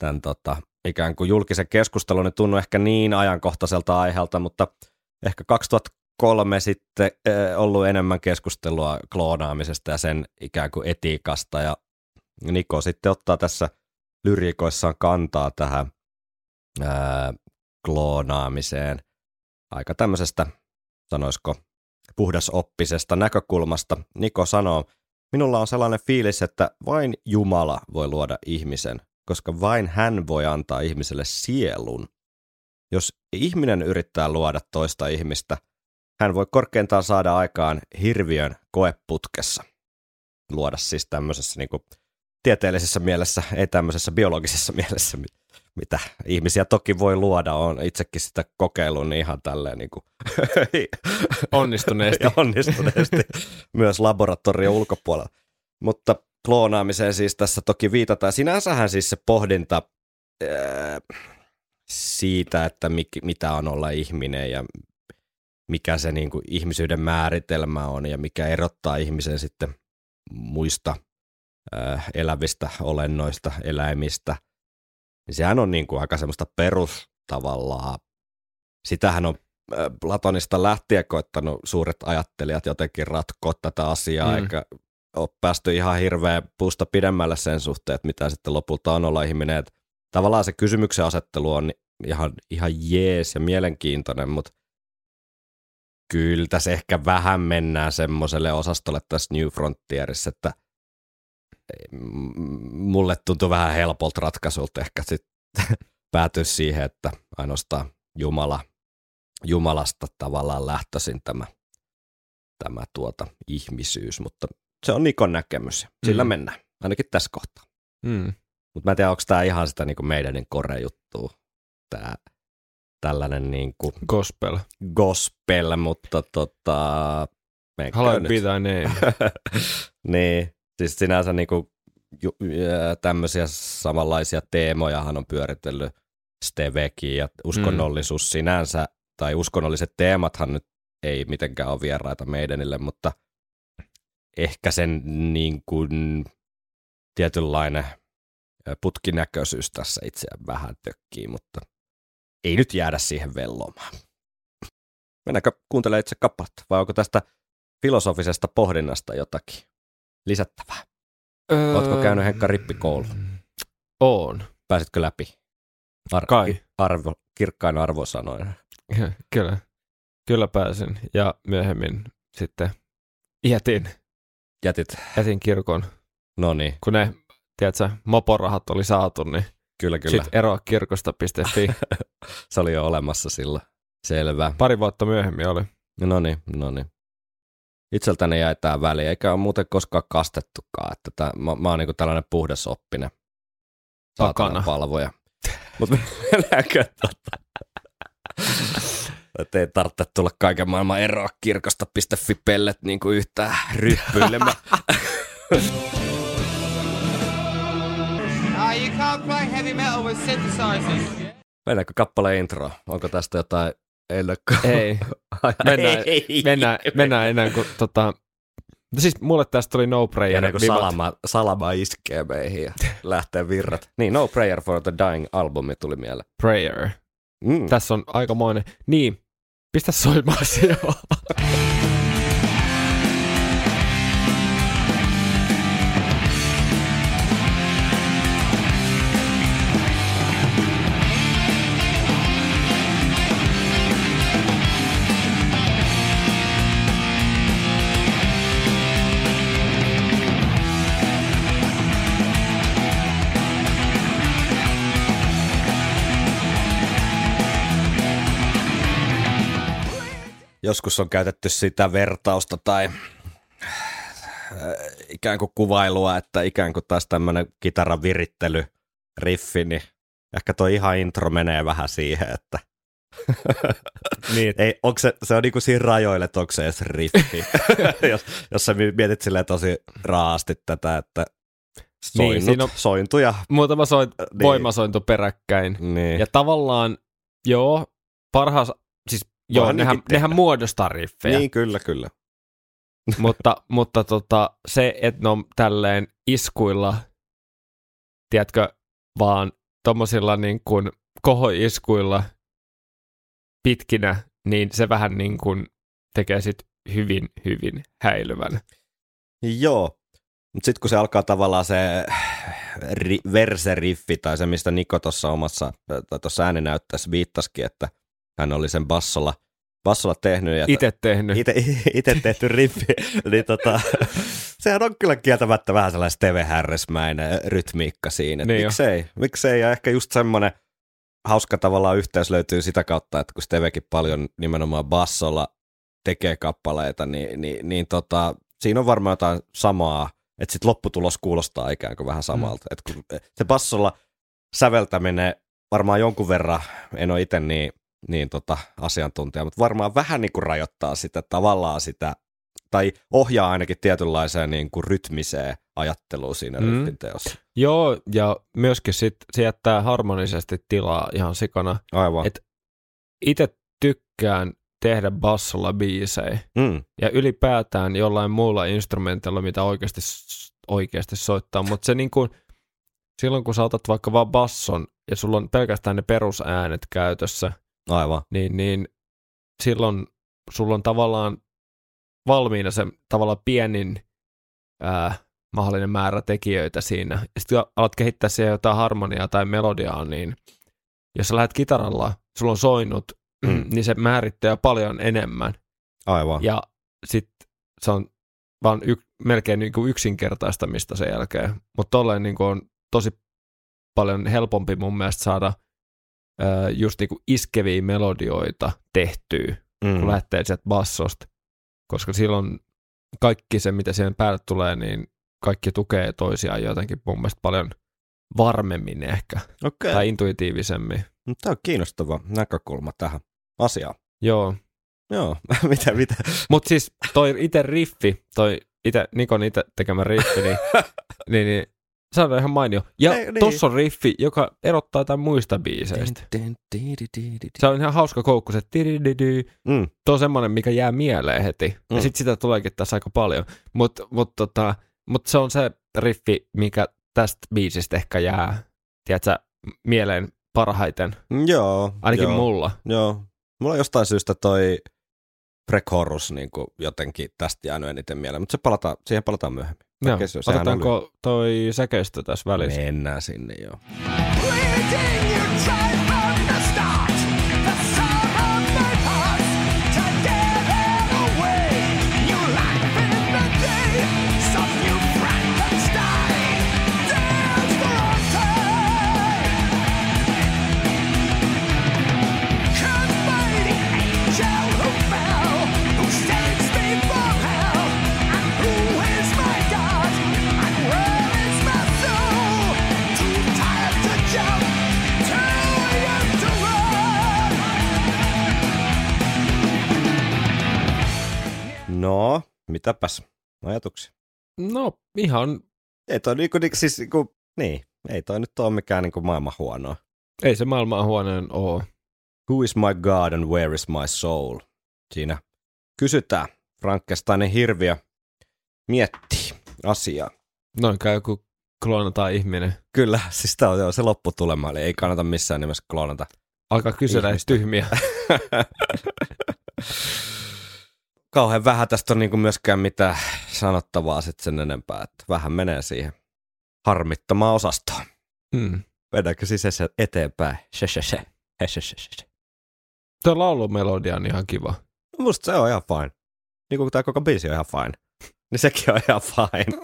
tämän tota, ikään kuin julkisen keskustelun, niin tunnu ehkä niin ajankohtaiselta aiheelta, mutta ehkä kaksituhattakolme sitten ollut enemmän keskustelua kloonaamisesta ja sen ikään kuin etiikasta, ja Nico sitten ottaa tässä lyriikoissaan kantaa tähän ää, kloonaamiseen aika tämmöisestä, sanoisiko, puhdasoppisesta näkökulmasta. Nico sanoo, minulla on sellainen fiilis, että vain Jumala voi luoda ihmisen, koska vain hän voi antaa ihmiselle sielun. Jos ihminen yrittää luoda toista ihmistä, hän voi korkeintaan saada aikaan hirviön koeputkessa, luoda siis tämmöisessä niin kuin tieteellisessä mielessä, ei tämmöisessä biologisessa mielessä, mitä ihmisiä toki voi luoda. Olen itsekin sitä kokeillut niin ihan tälleen niin kuin onnistuneesti. onnistuneesti myös laboratorion ulkopuolella. Mutta kloonaamiseen siis tässä toki viitataan. Sinänsähän siis se pohdinta ää, siitä, että mik, mitä on olla ihminen ja mikä se niin kuin ihmisyyden määritelmä on ja mikä erottaa ihmisen sitten muista äh, elävistä olennoista, eläimistä. Niin sehän on niin kuin aika semmoista perus tavallaan. Sitähän on Platonista lähtien koittanut suuret ajattelijat jotenkin ratkoa tätä asiaa, mm. eikä ole päästy ihan hirveän puusta pidemmälle sen suhteen, että mitä sitten lopulta on olla ihminen. Että tavallaan se kysymyksen asettelu on ihan, ihan jees ja mielenkiintoinen, mutta kyllä tässä ehkä vähän mennään semmoiselle osastolle tässä New Frontierissa, että mulle tuntuu vähän helpolta ratkaisulta ehkä sitten päätyä siihen, että ainoastaan Jumala, Jumalasta tavallaan lähtöisin tämä, tämä tuota ihmisyys, mutta se on Nikon näkemys. Sillä mm. mennään, ainakin tässä kohtaa. Mm. Mutta mä en tiedä, onko tämä ihan sitä niin kuin meidänin kore-juttua, tämä tällainen niin kuin gospel. Gospel, mutta tota... Haluan pitää name. Niin, siis sinänsä niin kuin tämmöisiä samanlaisia teemojahan on pyöritellyt Stevekin ja uskonnollisuus mm. sinänsä, tai uskonnolliset teemathan nyt ei mitenkään ole vieraita meidänille, mutta ehkä sen niin kuin tietynlainen putkinäköisyys tässä itseään vähän tökkii, mutta ei nyt jäädä siihen vellomaan. Mennäänkö kuuntelemaan itse kappaletta, vai onko tästä filosofisesta pohdinnasta jotakin lisättävää? Öö... Oletko käynyt Henkka rippikouluun? Oon. Pääsitkö läpi? Ar- Kai. Arvo, kirkkain arvosanoina. Kyllä. Kyllä pääsin. Ja myöhemmin sitten jätin. Jätit. Jätin kirkon. No niin. Kun ne, tiedätkö, moporahat oli saatu, niin kyllä, kyllä. Sitten eroa kirkosta piste fi. Se oli jo olemassa sillä. Selvä. Pari vuotta myöhemmin oli. No niin, no niin. Itseltäni jäi tää väliin, eikä ole muuten koskaan kastettukaan. Että tää, mä, mä oon niinku tällainen puhdas oppinen. Saatana palvoja. Mutta mennäänkö tota? Että ei tarvitse tulla kaiken maailman eroa kirkosta piste fi pellet niin kuin yhtään ryppyilemään. Mennäänkö kappaleen intro? Onko tästä jotain ennakkoa? Ei. Mennään, ei. Mennään, mennään ennen kuin tota... No siis mulle tästä oli No Prayer. Ennen kuin salama, salama iskee meihin ja lähtee virrat. Niin, No Prayer for the Dying -albumi tuli mieleen. Prayer. Mm. Tässä on aikamoinen. Niin, pistä soimaan se joo. Joskus on käytetty sitä vertausta tai äh, ikään kuin kuvailua, että ikään kuin taas tämmöinen kitaran virittely, riffi, niin ehkä tuo ihan intro menee vähän siihen, että niin. Ei, se, se on niin kuin siinä rajoille, että onko se edes riffi, jos, jos sä mietit silleen tosi raasti tätä, että soinnut, niin, sointuja. Muutama soit, niin. voimasointu peräkkäin. Niin. Ja tavallaan, joo, parhaassa, siis joo, nehän, nehän muodostaa riffejä. Niin, kyllä, kyllä. mutta mutta tota, se, että ne on tälleen iskuilla, tiedätkö, vaan tommosilla niin kuin kohoiskuilla pitkinä, niin se vähän niin kuin tekee sit hyvin, hyvin häilyvän. Joo, mutta sitten kun se alkaa tavallaan se ri- verseriffi tai se, mistä Niko tuossa omassa, tai tuossa ääninäyttäessä viittasikin, että hän oli sen bassolla, bassolla tehnyt. Ja ite tehnyt. Ite, ite tehty riffi. Niin tota, sehän on kyllä kieltämättä vähän sellainen Steve Harris-mäinen rytmiikka siinä. Niin miksei, miksei. Ja ehkä just semmoinen hauska tavallaan yhteys löytyy sitä kautta, että kun Stevekin paljon nimenomaan bassolla tekee kappaleita, niin, niin, niin tota, siinä on varmaan jotain samaa. Että sitten lopputulos kuulostaa ikään kuin vähän samalta. Mm. Et kun se bassolla säveltäminen varmaan jonkun verran, en ole itse niin, niin tota, asiantuntija, mutta varmaan vähän niin kuin rajoittaa sitä tavallaan sitä, tai ohjaa ainakin tietynlaiseen niin kuin rytmiseen ajatteluun siinä mm. rytminteossa. Joo, ja myöskin sit, se jättää harmonisesti tilaa ihan sikana. Aivan. Et itse tykkään tehdä bassolla biisejä, mm. ja ylipäätään jollain muulla instrumentilla, mitä oikeasti, oikeasti soittaa, mutta se niin kuin, silloin kun sä otat vaikka vaan basson, ja sulla on pelkästään ne perusäänet käytössä, aivan. Niin, niin silloin sulla on tavallaan valmiina se tavallaan pienin ää, mahdollinen määrä tekijöitä siinä. Ja sitten kun alat kehittää siihen jotain harmoniaa tai melodiaa, niin jos sä lähdet kitaralla, sulla on soinut, mm. niin se määrittää paljon enemmän. Aivan. Ja sitten se on vaan y- melkein niin kuin yksinkertaistamista sen jälkeen. Mutta tolleen niin kuin on tosi paljon helpompi mun mielestä saada ää, just niin kuin iskeviä melodioita tehtyä, mm. kun lähtee sieltä bassosta. Koska silloin kaikki se, mitä siihen päälle tulee, niin kaikki tukee toisiaan jotenkin mun mielestä paljon varmemmin ehkä. Okay. Tai intuitiivisemmin. No, tämä on kiinnostava näkökulma tähän asiaan. Joo. Joo, mitä, mitä? Mutta siis toi itse riffi, toi ite, Nikon itse tekemä riffi, niin, niin, niin se on ihan mainio. Ja ei, tossa niin on riffi, joka erottaa tämän muista biiseistä. Se on ihan hauska koukku, se mm. Tuo on semmoinen, mikä jää mieleen heti. Mm. Ja sit sitä tuleekin tässä aika paljon. Mutta mut, tota, mut se on se riffi, mikä tästä biisistä ehkä jää, tiedätkö, mieleen parhaiten. Joo. Ainakin joo, mulla. Joo. Mulla on jostain syystä toi pre-chorus niin kuin jotenkin tästä jäänyt eniten mieleen, mutta se palataan, siihen palataan myöhemmin. Joo, otetaanko oli toi säkeistö tässä välissä? Mennään sinne, joo. No, mitäpäs ajatuksia? No, ihan. Ei toi niinku, siis, niinku, niin, ei toi nyt ole mikään niinku maailman huonoa. Ei se maailman huonoin ole. Who is my God and where is my soul? Siinä kysytään. Frankensteinin hirviö miettii asiaa. Noin kai joku kloonataan ihminen. Kyllä, siis tää on se lopputulema, eli ei kannata missään nimessä kloonata. Alkaa kysellä tyhmiä. Kauhean vähän tästä on niinku myöskään mitään sanottavaa sit sen enempää, että vähän menee siihen harmittamaan osastoon. Mm. Vedäänkö siis eteenpäin? Se, se, se. se, se, se. Tuo laulumelodia on ihan kiva. Musta se on ihan fine. Niin kuin tämä koko biisi on ihan fine. Niin sekin on ihan fine.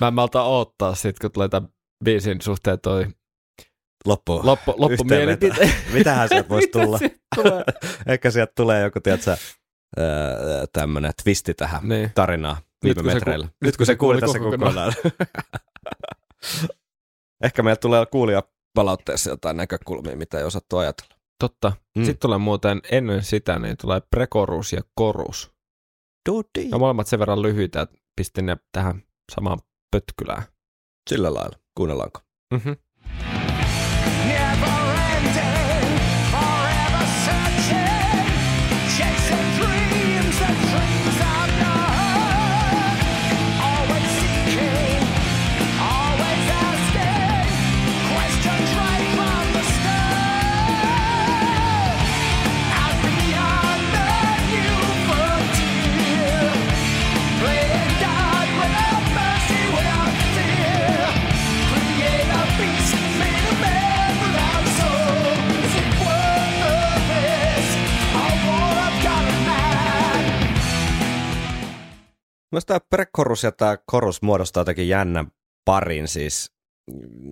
Mä en malta oottaa sit, kun tulee tämän biisin suhteen toi loppu. Loppu, loppu mitähän sieltä voisi tulla? Sieltä ehkä sieltä tulee joku, tiedätkö Öö, tämmönen twisti tähän niin tarinaan viime metreillä. Ku, nyt kun se kuuli, kuuli tässä kokonaan. Ehkä meillä tulee kuulia palautteessa jotain näkökulmia, mitä ei osattu ajatella. Totta. Mm. Sitten tulee muuten ennen sitä, niin tulee prekorus ja korus. Dudi. Ja molemmat sen verran lyhyitä, että pistin ne tähän samaan pötkylään. Sillä lailla. Kuunnellaanko? Mhm. Myös tämä pre-korus ja tämä korus muodostaa jotenkin jännän parin, siis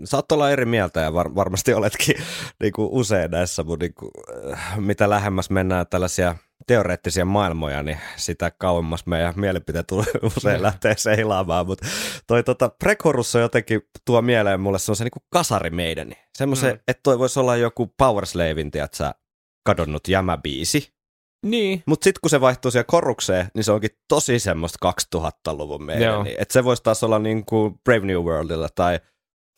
saat olla eri mieltä ja var- varmasti oletkin niin kuin usein näissä, mutta niin kuin, mitä lähemmäs mennään tällaisia teoreettisia maailmoja, niin sitä kauemmas meidän mielipiteet tulee usein lähteä seilaamaan, mutta toi tota, pre-korus on jotenkin tuo mieleen mulle semmoisen niin kuin kasarimeideni, semmoisen, mm. että toi voisi olla joku Powerslavin, tiedätkö, kadonnut jämäbiisi. Niin. Mutta sitten kun se vaihtuu siihen korukseen, niin se onkin tosi semmoista kaksituhattaluvun meidän. Niin, että se voisi taas olla niinku Brave New Worldilla tai,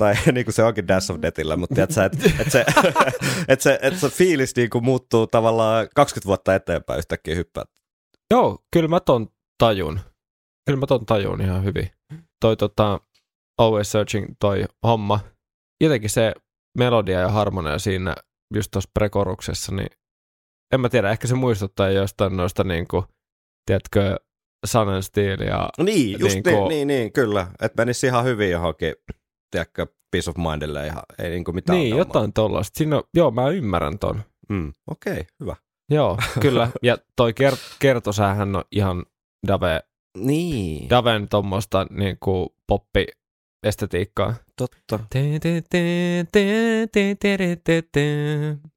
tai niinku se onkin Dance of Deathillä, mutta että et, et se, et se, et se fiilis niinku muuttuu tavallaan kaksikymmentä vuotta eteenpäin yhtäkkiä hyppää. Joo, kyllä mä ton tajun. Kyllä mä ton tajun ihan hyvin. Toi tota, Always Searching toi homma. Jotenkin se melodia ja harmonia siinä just tuossa prekoruksessa, niin en mä tiedä, ehkä se muistuttaa jostain noista niinku, tiedätkö, Sanen stiiliä. Niin, just niinku, niin, niin, niin, kyllä. Että menisi ihan hyvin johonkin, tiedätkö, Peace of Mindille ihan, ei niinku mitään. Niin, ongelmaa. Jotain tollaista. Siinä, joo, mä ymmärrän ton. Mm. Okei, okay, hyvä. Joo, kyllä. Ja toi kert- kertosähän on ihan Dave, niin. Daven tommoista niinku poppi estetiikkaa. Totta.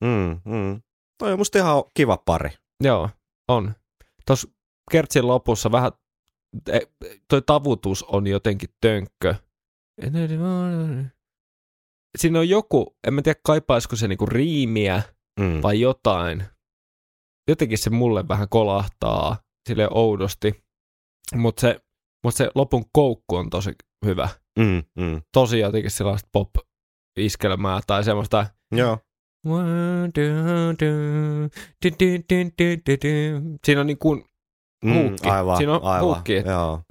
Mm, mm. Toi on musta ihan kiva pari. Joo, on. Tuossa kertsin lopussa vähän, toi tavutus on jotenkin tönkkö. Siinä on joku, en mä tiedä kaipaisiko se niinku riimiä mm. vai jotain. Jotenkin se mulle vähän kolahtaa silleen oudosti, mutta se, mut se lopun koukku on tosi hyvä. Mm, mm. Tosi jotenkin sellaista pop-iskelmää tai semmoista. Joo. Siinä on niin kuin huukki. Mm, aivan, siinä on huukki.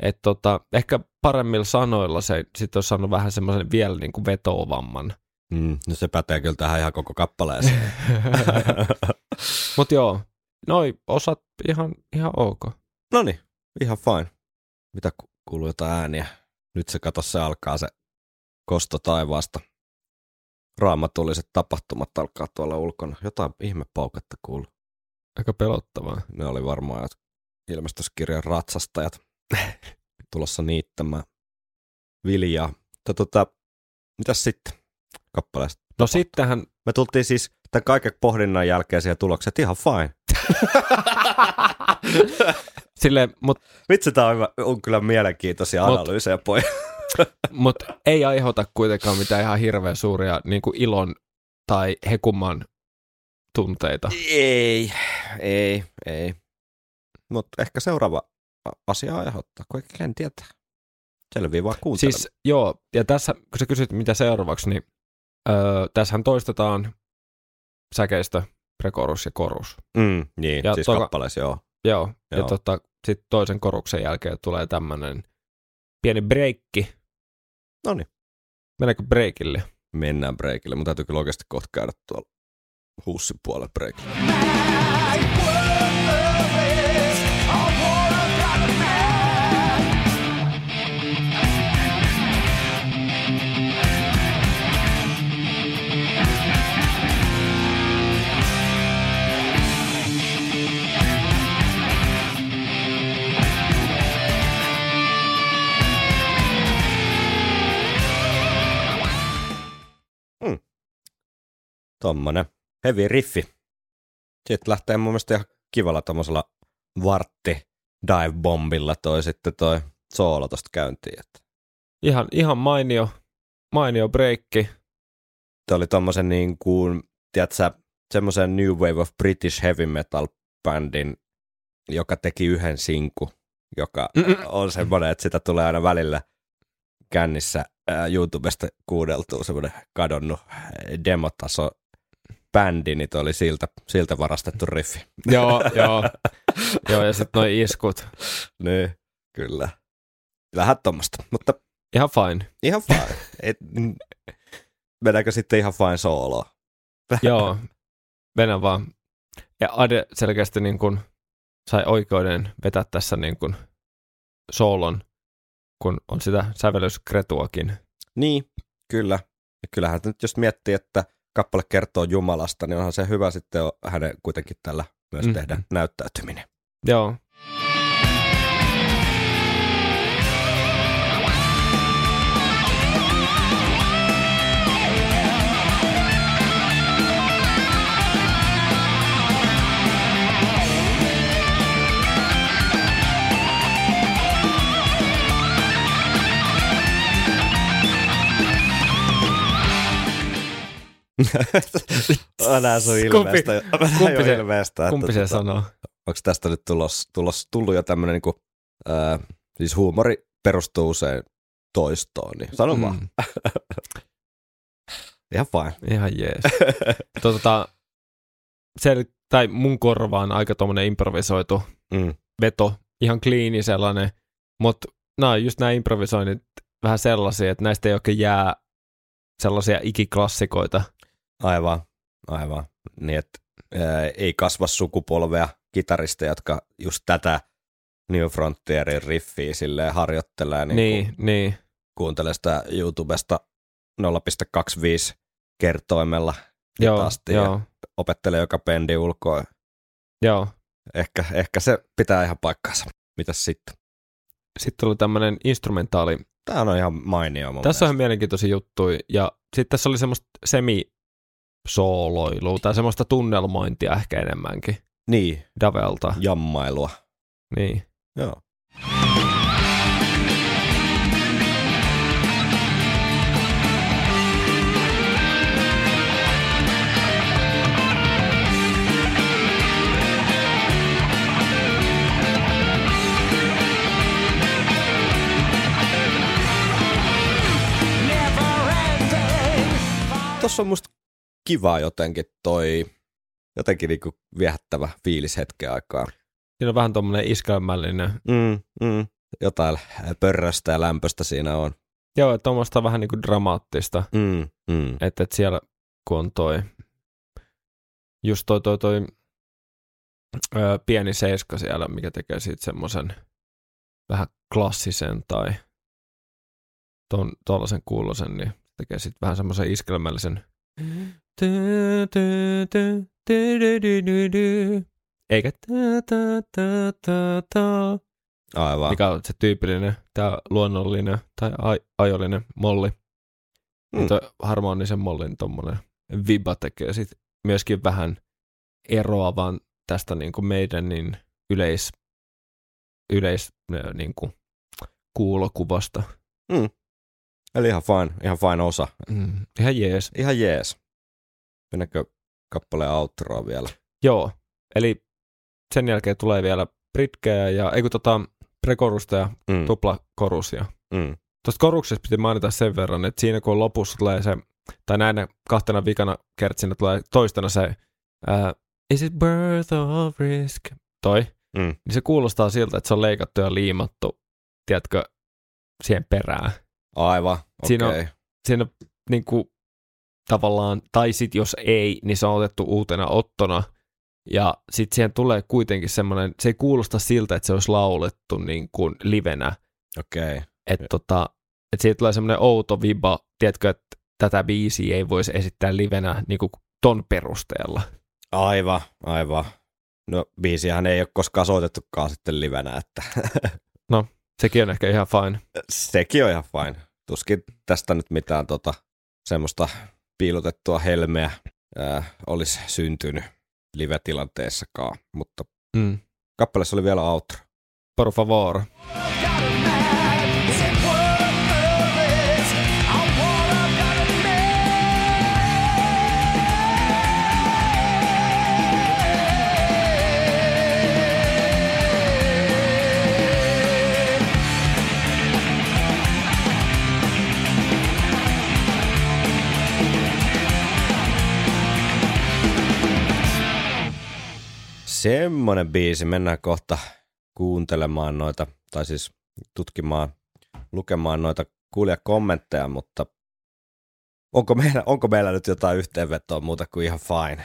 Et tota, ehkä paremmilla sanoilla se sit on saanut vähän semmoisen vielä niin kuin vetovamman. Mm, no se pätee kyllä tähän ihan koko kappaleeseen. Mut joo, noi osat ihan, ihan ok. Noniin, ihan fine. Mitä ku- kuuluu jotain ääniä? Nyt se kato, se alkaa se kosto taivaasta. Raamatulliset tapahtumat alkaa tuolla ulkona. Jotain ihmepauketta kuuluu. Aika pelottavaa. Ne oli varmaan ilmestyskirjan ratsastajat tulossa niittämään viljaa. Tota, mitäs sitten kappaleesta? No tapahtuu. Sittenhän... Me tultiin siis tämän kaiken pohdinnan jälkeen siihen tulokset ihan fine. Silleen, mut... Vitsi, tää on, on kyllä mielenkiintoisia analyysejä, poi. Mutta ei aiheuta kuitenkaan mitään ihan hirveän suuria niin kuin ilon tai hekuman tunteita. Ei, ei, ei. Mutta ehkä seuraava asia aiheuttaa, kun en tietää. Selvii vaan kuuntelemaan. Siis joo, ja tässä, kun sä kysyt mitä seuraavaksi, niin öö, tässähän toistetaan säkeistä prekorus ja korus. Mm, niin, ja siis toka- kappaleessa joo. Joo, joo. Ja tota, sitten toisen koruksen jälkeen tulee tämmöinen pieni breikki. Noniin. Mennäänkö breikille? Mennään breikille. Mun täytyy kyllä oikeasti kohta käydä tuolla huussin puolella breikille. Tommonen heavy riffi. Sitten lähtee mun mielestä ihan kivalla tommosella vartti dive-bombilla toi sitten toi soolo tosta käyntiin. Ihan, ihan mainio, mainio breikki. Tämä oli tommosen niin kuin, tiedätkö, semmoisen New Wave of British Heavy Metal -bändin, joka teki yhden sinku, joka Mm-mm. on semmoinen, että sitä tulee aina välillä kännissä ää, YouTubesta kuudeltuu semmoinen kadonnut demotaso bändi, niin toi oli siltä, siltä varastettu riffi. Joo, joo. Joo, ja sitten noi iskut. Niin, kyllä. Vähän tommoista, mutta... Ihan fine. Ihan fine. Et, mennäänkö sitten ihan fine sooloa? Joo, mennään vaan. Ja Ade selkeästi niin kun sai oikeuden vetää tässä niin kun soolon, kun on sitä sävellyskretuakin. Niin, kyllä. Ja kyllähän nyt jos miettii, että kappale kertoo Jumalasta, niin onhan se hyvä sitten hänen kuitenkin tällä myös mm-hmm. tehdä näyttäytyminen. Joo. Älä sun ilmeestä. Kumpi se, ilmeestä, kumpi että, se tota, sanoo? Onko tästä nyt tulos, tulos, tullut jo tämmöinen, niin kuin, äh, siis huumori perustuu usein toistoon, niin sano mm. vaan. Ihan fine. Ihan jees. tota, sel, tai mun korvaan aika tommonen improvisoitu mm. veto, ihan kliini sellainen, mutta no, just nämä improvisoinnit vähän sellaisia, että näistä ei oikein jää sellaisia ikiklassikoita. Aivan, aivan. Niin, että ää, ei kasva sukupolvea kitaristeja, jotka just tätä New Frontierin riffiä silleen harjoittelee. Niin, niin, niin. Kuuntelee sitä YouTubesta nolla pilkku kaksikymmentäviisi kertoimella hitaasti ja opettelee joka bändi ulkoa. Joo. Ehkä, ehkä se pitää ihan paikkaansa. Mitäs sitten? Sitten oli tämmöinen instrumentaali. Tämä on ihan mainio mun Tässä mielestä. On ihan mielenkiintoisia juttuja. Ja sitten tässä oli semmoista semi-sooloilua tai semmoista tunnelmointia ehkä enemmänkin. Niin. Davelta. Jammailua. Niin. Joo. Tuossa on musta kiva jotenkin toi, jotenkin niinku viehättävä fiilis hetken aikaa. Siinä on vähän tommonen iskelmällinen. Mm, mm. Jotain pörröstä ja lämpöstä siinä on. Joo, tuommoista vähän niinku dramaattista. Mm, mm. Että et siellä kun on toi, just toi, toi, toi ö, pieni seiska siellä, mikä tekee siitä semmoisen vähän klassisen tai ton, tollasen kuulosen, niin tekee sitten vähän semmoisen iskelmällisen. Eikä aivan. Mikä on se tyypillinen, tämä luonnollinen tai ajollinen molli. Mm. Harmonisen mollin tommonen viba tekee sitten myöskin vähän eroavan tästä niinku meidän niin yleis, yleis niinku kuulokuvasta. Mm. Eli ihan fine, ihan fine osa. Mm, ihan jees. Ihan jees. Mennäänkö kappaleen outroa vielä? Joo, eli sen jälkeen tulee vielä britkeä ja eiku tota prekorusta ja mm. tuplakorusia. Mm. Tuosta koruksesta piti mainita sen verran, että siinä kun lopussa tulee se, tai näinä kahtena vikana kertsinä tulee toistana se uh, Is it birth or risk? Toi. Mm. Niin se kuulostaa siltä, että se on leikattu ja liimattu, tiedätkö, siihen perään. Aivan, okei. Okay. Siinä, siinä niinku tavallaan, tai sit jos ei, niin se on otettu uutena ottona, ja sit siihen tulee kuitenkin semmoinen, se ei kuulosta siltä, että se olisi laulettu niin kuin livenä. Okei. Okay. Että tota, et siitä tulee semmoinen outo viba, tiedätkö, että tätä biisiä ei voisi esittää livenä niin kuin ton perusteella. Aivan, aivan. No biisiähän ei ole koskaan soitettukaan sitten livenä, että... no. Sekin on ehkä ihan fine. Sekin on ihan fine. Tuskin tästä nyt mitään tota, semmoista piilotettua helmeä ää, olisi syntynyt live-tilanteessakaan, mutta mm. kappaleessa oli vielä outro. Por favor. Semmoinen biisi. Mennään kohta kuuntelemaan noita, tai siis tutkimaan, lukemaan noita kuulijakommentteja, mutta onko meillä, onko meillä nyt jotain yhteenvetoa muuta kuin ihan fine?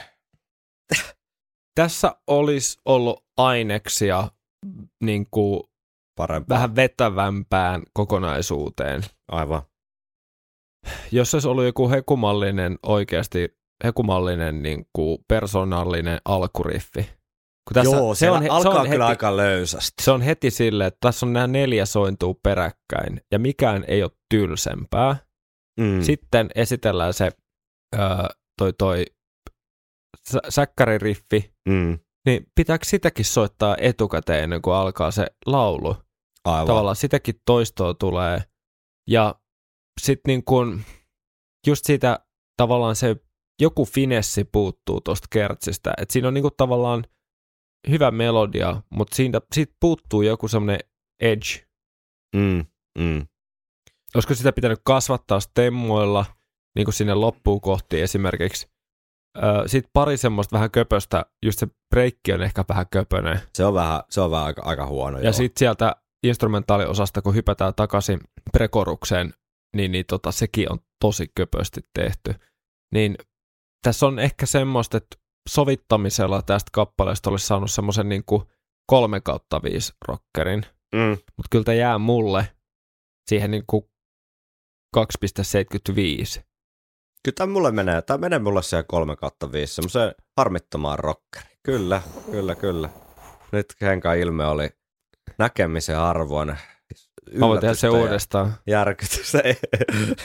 Tässä olisi ollut aineksia niin kuin vähän vetävämpään kokonaisuuteen. Aivan. Jos olisi ollut joku hekumallinen oikeasti, hekumallinen niin kuin persoonallinen alkuriffi. Tässä, joo, se on, alkaa se on kyllä heti, aika löysästi. Se on heti silleen, että tässä on nämä neljä sointuu peräkkäin, ja mikään ei ole tylsempää. Mm. Sitten esitellään se öö, toi, toi sä- säkkäririffi, mm. niin pitääkö sitäkin soittaa etukäteen ennen kuin alkaa se laulu? Aivan. Tavallaan sitäkin toistoa tulee, ja sitten niin kun just siitä tavallaan se joku finessi puuttuu tuosta kertsistä, että siinä on niin kuin tavallaan hyvä melodia, mutta siitä, siitä puuttuu joku semmoinen edge. Mm, mm. Olisiko sitä pitänyt kasvattaa stemmoilla, niin kuin sinne loppuun kohti esimerkiksi. Ö, sitten pari semmoista vähän köpöstä, just se breikki on ehkä vähän köpönen. Se on vähän, se on vähän aika, aika huono. Ja sitten sieltä instrumentaaliosasta, kun hypätään takaisin prekorukseen, niin, niin tota, sekin on tosi köpösti tehty. Niin tässä on ehkä semmoista, että sovittamisella tästä kappaleesta olisi saanut semmoisen niin kuin kolme kautta viisi rockerin, mm. mutta kyllä tämä jää mulle siihen niin kuin kaksi pilkku seitsemänkymmentäviisi. Kyllä tämä mulle menee, tämä menee mulle siihen kolme kautta viisi, semmoiseen harmittomaan rockeriin. Kyllä, kyllä, kyllä. Nyt Henkan ilme oli näkemisen arvoinen. Mä voin tehdä se uudestaan. Järkytystä, ei,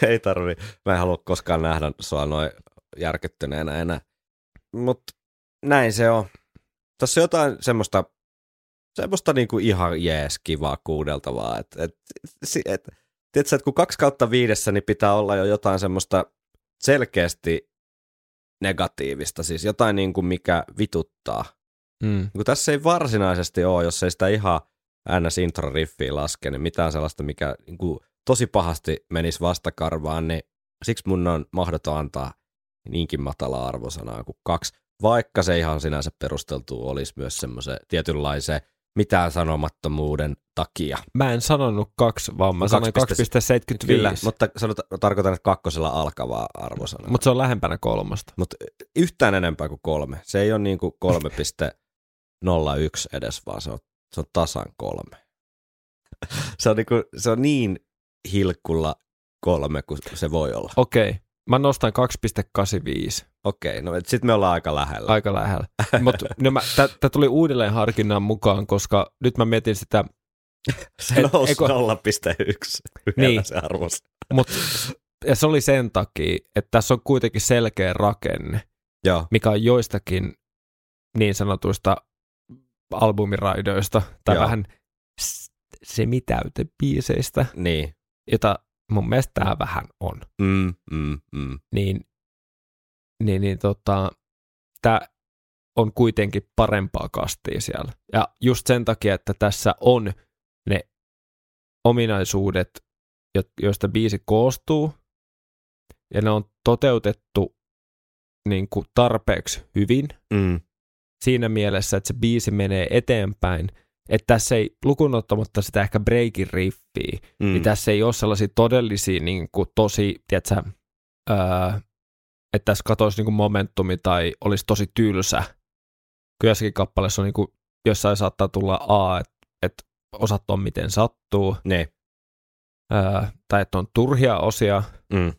ei tarvii. Mä en halua koskaan nähdä sua noin järkyttyneenä enää. Mutta näin se on. Tässä on jotain semmoista, semmoista niinku ihan jees kivaa kuudeltavaa. Et, et, et, tiedätkö, että kun kaksi kautta viidessä, niin pitää olla jo jotain semmoista selkeästi negatiivista, siis jotain niinku mikä vituttaa. Mm. Kun tässä ei varsinaisesti ole, jos ei sitä ihan ns. Intro-riffiä laske, niin mitään sellaista, mikä niin kuin tosi pahasti menisi vastakarvaan, niin siksi mun on mahdoton antaa niinkin matalaa arvosanaa kuin kaksi, vaikka se ihan sinänsä perusteltu olisi myös semmoisen tietynlaisen mitään sanomattomuuden takia. Mä en sanonut kaksi, vaan mä sanoin kaksi pilkku seitsemänkymmentäviisi. Kyllä, mutta sanota, tarkoitan, että kakkosella alkavaa arvosanaa. Mutta se on lähempänä kolmasta. Mutta yhtään enempää kuin kolme. Se ei ole niin kuin kolme pilkku nolla yksi edes, vaan se on Se on tasan kolme. Se on niin, kuin, se on niin hilkulla kolme kuin se voi olla. Okei, mä nostan kaksi pilkku kahdeksankymmentäviisi. Okei, no sitten me ollaan aika lähellä. Aika lähellä. Mutta no tämä tuli uudelleen harkinnan mukaan, koska nyt mä mietin sitä. Se nousi nolla pilkku yksi vielä se arvos. Mut, ja se oli sen takia, että tässä on kuitenkin selkeä rakenne, joo, mikä on joistakin niin sanotuista albumiraidoista tai joo, vähän semitäytebiiseistä, niin, jota mun mielestä tämä vähän on. Mm, mm, mm. Niin, niin, niin tota, tämä on kuitenkin parempaa kastia siellä. Ja just sen takia, että tässä on ne ominaisuudet, joista biisi koostuu, ja ne on toteutettu niin kuin tarpeeksi hyvin, mm. siinä mielessä, että se biisi menee eteenpäin, että tässä ei lukunottamatta sitä ehkä breakin riffiä, mm. niin tässä ei ole sellaisia todellisia niin kuin tosi, tiedätkö, ää, että tässä katoisi niin kuin momentumi tai olisi tosi tylsä. Kyllä jossakin kappaleessa on niin kuin, jossain saattaa tulla A, että et osat on miten sattuu, ää, tai että on turhia osia, mm.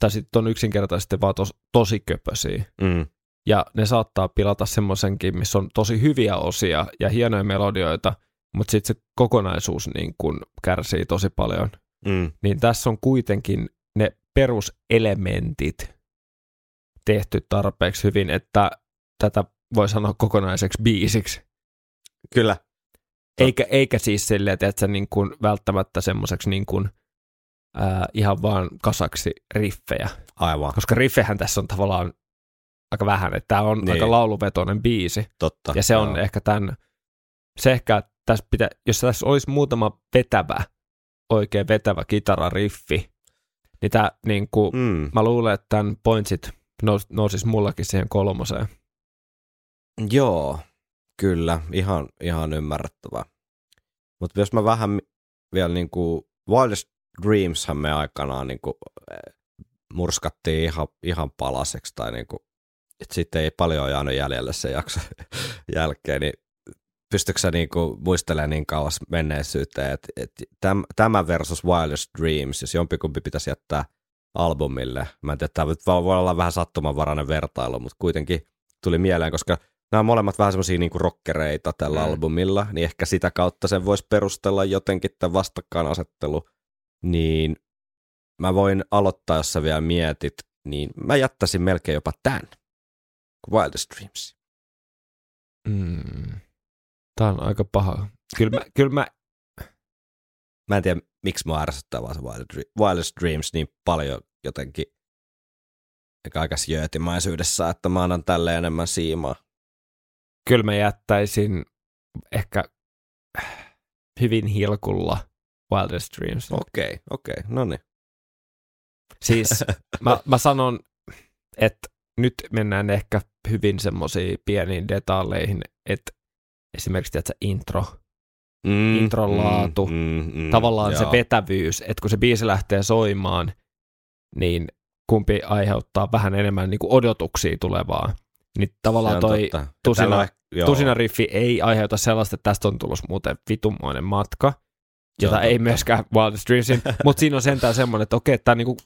tai sitten on yksinkertaisesti vaan tos, tosi köpösiä. Mm. Ja ne saattaa pilata semmoisenkin, missä on tosi hyviä osia ja hienoja melodioita, mutta sitten se kokonaisuus niin kun kärsii tosi paljon. Mm. Niin tässä on kuitenkin ne peruselementit tehty tarpeeksi hyvin, että tätä voi sanoa kokonaiseksi biisiksi. Kyllä. Eikä, eikä siis silleen, että se niin kun välttämättä semmoiseksi niin kun ää, ihan vaan kasaksi riffejä. Aivan. Koska riffehän tässä on tavallaan aika vähän, että tämä on niin aika lauluvetoinen biisi. Totta, ja se on joo, ehkä tämän, se ehkä tässä pitä, jos tässä olisi muutama vetävä, oikein vetävä kitarariffi, niin tämä, niin kuin, mm. mä luulen, että tämän pointsit nous, nousis mullakin siihen kolmoseen. Joo, kyllä, ihan, ihan ymmärrettävää. Mutta jos mä vähän vielä niin kuin, Wildest Dreamshän me aikanaan niin kuin, murskattiin ihan, ihan palaseksi tai niin kuin, että sitten ei paljon jäänyt jäljellä sen jakson jälkeen, niin pystytkö sä niinku muistelemaan niin kauas menneisyyteen, että et täm, tämä versus Wildest Dreams, jos jompikumpi pitäisi jättää albumille. Mä en tiedä, tämä voi olla vähän sattumanvarainen vertailu, mutta kuitenkin tuli mieleen, koska nämä molemmat vähän semmoisia niinku rockereita tällä mm. albumilla, niin ehkä sitä kautta sen voisi perustella jotenkin tämän vastakkainasettelu. Niin mä voin aloittaa, jos sä vielä mietit, niin mä jättäisin melkein jopa tämän. Wildest Dreams. Mm. Tämä on aika paha. Kyllä mä... Kyllä mä... mä en tiedä, miksi mä ärsyttää vaan se Wildest Dreams niin paljon jotenkin aika jöötimäisyydessä, että mä annan tälle enemmän siimaa. Kyllä mä jättäisin ehkä hyvin hilkulla Wildest Dreams. Okei, okay, okei, okay, no niin. Siis mä, mä sanon, että nyt mennään ehkä hyvin semmoisiin pieniin detaileihin, että esimerkiksi tiedätkö, intro, mm, intron laatu, mm, mm, mm, tavallaan joo, se vetävyys, että kun se biisi lähtee soimaan, niin kumpi aiheuttaa vähän enemmän niin kuin odotuksia tulevaa. Niin tavallaan toi tusina, tusina riffi ei aiheuta sellaista, että tästä on tullut muuten vitummoinen matka, jota ei myöskään Wildest Dreamsin, mutta siinä on sentään semmoinen, että okei, tämä niinku,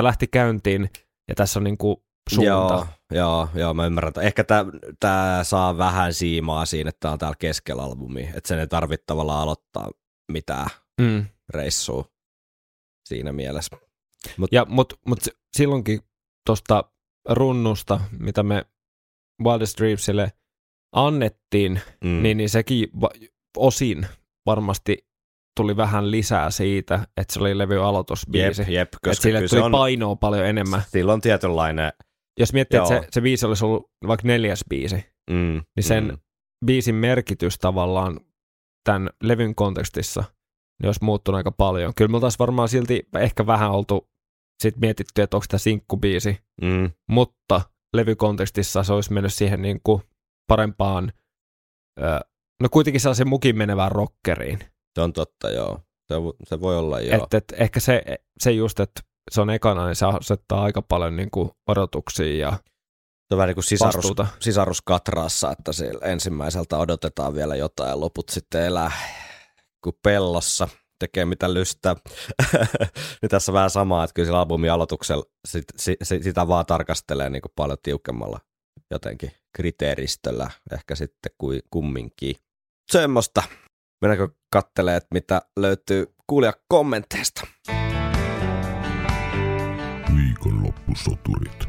lähti käyntiin ja tässä on niinku suunta. Joo, joo, joo, mä ymmärrän. Ehkä tämä saa vähän siimaa siinä, että tämä on täällä keskellä albumia, että sen ei tarvitse tavallaan aloittaa mitään mm. reissua siinä mielessä. Mutta mut, mut silloinkin tuosta runnusta, mitä me Wildest Dreamsille annettiin, mm. niin, niin sekin va- osin varmasti tuli vähän lisää siitä, että se oli levy aloitusbiisi. Jep, jep, koska sille tuli on, painoa paljon enemmän. Sillä on tietynlainen... Jos miettii, joo. että se, se biisi olisi ollut vaikka neljäs biisi, mm, niin sen mm. biisin merkitys tavallaan tämän levyn kontekstissa niin olisi muuttunut aika paljon. Kyllä me oltaisiin varmaan silti ehkä vähän oltu sit mietitty, että onko tämä sinkkubiisi, mm. mutta levykontekstissa se olisi mennyt siihen niin kuin parempaan, no kuitenkin sellaisen mukin menevään rockeriin. Se on totta, joo. Se, se voi olla, joo. Et, et, ehkä se, se just, että se on ekana, niin se asettaa aika paljon niin kuin odotuksia ja se on vähän niin kuin sisarus, sisaruskatraassa, että ensimmäiseltä odotetaan vielä jotain ja loput sitten elää kuin pellossa, tekee mitä lystää. Niin tässä on vähän samaa, että kyllä sillä albumin aloituksella sit, sit, sit, sitä vaan tarkastelee niin kuin paljon tiukemmalla jotenkin kriteeristöllä ehkä sitten kuin kumminkin. Semmosta. Mennäänkö kattelee, että mitä löytyy kuulijakommenteista? Viikonloppusoturit.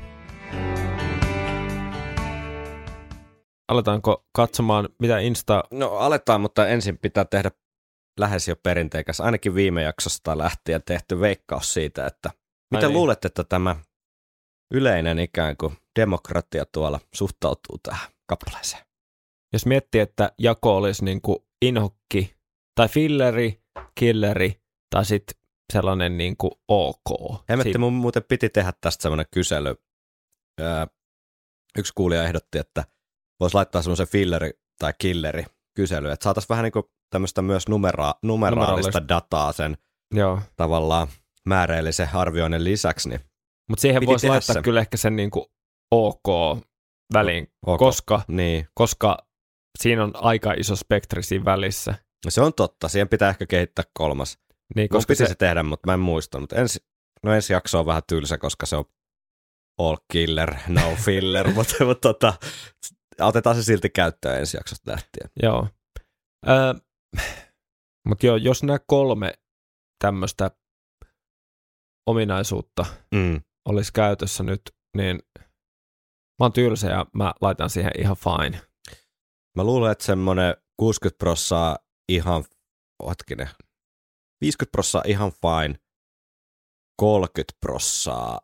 Aletaanko katsomaan, mitä Insta... No aletaan, mutta ensin pitää tehdä lähes jo perinteikäs. Ainakin viime jaksosta lähtien tehty veikkaus siitä, että miten niin. luulet, että tämä yleinen ikään kuin demokratia tuolla suhtautuu tähän kappaleeseen? Jos miettii, että jako olisi niin kuin inhokki tai filleri, killeri tai sitten sellainen niin kuin ok. Hemmetti, mun muuten piti tehdä tästä semmoinen kysely. Öö, yksi kuulija ehdotti, että voisi laittaa semmoisen filleri tai killeri kysely, että saataisiin vähän niin kuin tämmöistä myös numera- numeraalista dataa sen joo. tavallaan määreellisen arvioinnin lisäksi. Niin mutta siihen voisi laittaa sen. Kyllä ehkä sen niin kuin ok väliin, okay. koska... Niin. koska siinä on aika iso spektri siinä välissä. Se on totta. Siihen pitää ehkä kehittää kolmas. Niin, koska piti se... se tehdä, mutta mä en muista. Mutta ensi, no ensi jakso on vähän tylsä, koska se on all killer, no filler. mutta mut, tota, otetaan se silti käyttöön ensi jaksosta lähtien. Joo. Ö, mut joo, jos nämä kolme tämmöistä ominaisuutta mm. olisi käytössä nyt, niin mä oon tylsä ja mä laitan siihen ihan fine. Mä luulen, että semmoinen kuusikymmentä prosenttia ihan, hetkinen, viisikymmentä prosenttia ihan fine, kolmekymmentä prosenttia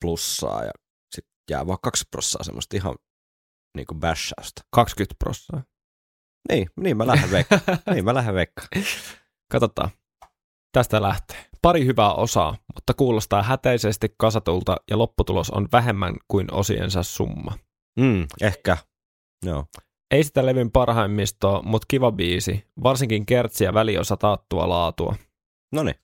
plussaa ja sit jää vaan kaksi prosenttia semmoista ihan niin kuin bashausta. kaksikymmentä prosenttia? Niin, niin mä lähden veikkaan. niin mä lähden veikkaan. Katsotaan. Tästä lähtee. Pari hyvää osaa, mutta kuulostaa hätäisesti kasatulta ja lopputulos on vähemmän kuin osiensa summa. Mm, ehkä. No. Ei sitä levyn parhaimmistoa, mutta kiva biisi. Varsinkin kertsiä väliosa taattua laatua. Noniin.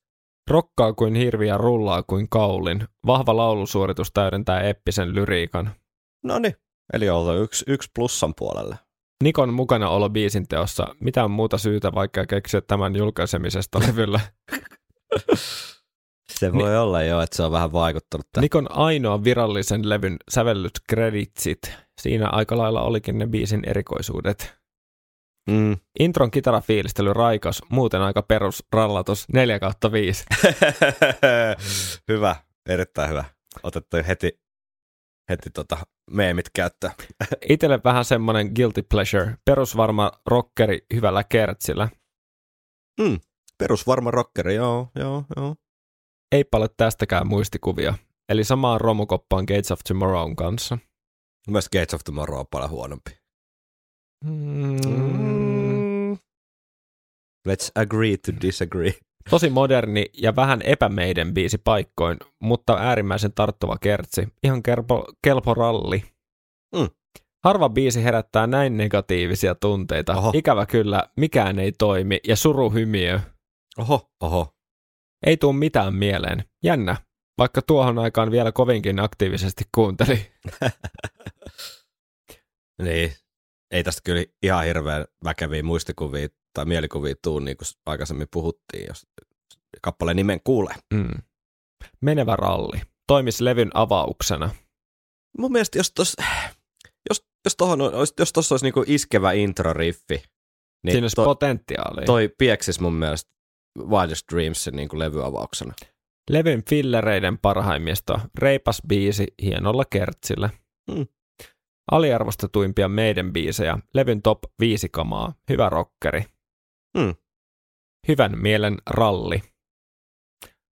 Rokkaa kuin hirviä, rullaa kuin kaulin. Vahva laulusuoritus täydentää eppisen lyriikan. Noniin. Eli oltu yksi, yksi plussan puolelle. Nikon mukana olo biisin teossa. Mitään muuta syytä vaikka keksiä tämän julkaisemisesta levyllä. Se voi Ni- olla jo, että se on vähän vaikuttanut. Tämän. Nikon ainoa virallisen levyn sävellyt kreditsit. Siinä aika lailla olikin ne biisin erikoisuudet. Mm. Intron kitarafiilistely raikas, muuten aika perus rallatus neljä kautta viisi. Hyvä, erittäin hyvä. Otettiin heti, heti tota meemit käyttöön. Itelle vähän semmoinen guilty pleasure. Perusvarma rockeri hyvällä kertsillä. Mm. Perusvarma rockeri, joo, joo, joo. Ei paljon tästäkään muistikuvia. Eli samaan romukoppaan Gates of Tomorrown kanssa. Mielestäni Gates of Tomorrow on paljon huonompi. Mm. Let's agree to disagree. Tosi moderni ja vähän epämeiden biisi paikkoin, mutta äärimmäisen tarttuva kertsi. Ihan kelpo, kelpo ralli. Mm. Harva biisi herättää näin negatiivisia tunteita. Oho. Ikävä kyllä, mikään ei toimi ja suruhymiö. Oho, oho. Ei tuu mitään mieleen. Jännä. Vaikka tuohon aikaan vielä kovinkin aktiivisesti kuunteli. Niin, ei tästä kyllä ihan hirveän väkeviä muistikuvia tai mielikuvia tuu, niin kuin aikaisemmin puhuttiin, jos kappaleen nimen kuulee. Mm. Menevä ralli. Toimis levyn avauksena. Mun mielestä, jos tuossa jos, jos olisi, olisi niinku iskevä introriffi, niin siinä to, potentiaalia. Toi pieksis mun mielestä Wildest Dreamsin niinku levyavauksena. Levyn fillereiden parhaimmisto, reipas biisi hienolla kertsillä. Hmm. Aliarvostetuimpia meidän biisejä, levyn top viisi kamaa, hyvä rockeri. Hmm. Hyvän mielen ralli.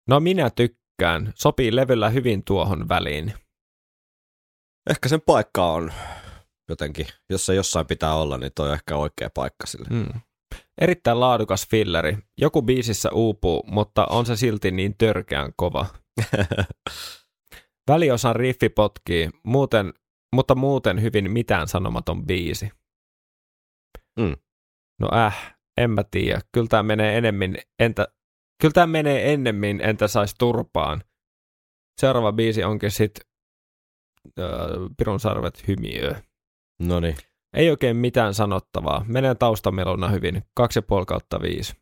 No minä tykkään, sopii levyllä hyvin tuohon väliin. Ehkä sen paikka on jotenkin, jos se jossain pitää olla, niin toi on ehkä oikea paikka sille. Hmm. Erittäin laadukas filleri. Joku biisissä uupuu, mutta on se silti niin törkeän kova. Väliosan riffi potkii, muuten, mutta muuten hyvin mitään sanomaton biisi. Mm. No äh, en mä tiedä. Kyllä tää menee enemmän, entä, kyllä tää menee ennemmin, entä sais turpaan. Seuraava biisi onkin sit äh, Pirun sarvet hymiö. Noniin. Ei oikein mitään sanottavaa. Menee taustamelona hyvin. kaksi pilkku viisi kautta viisi.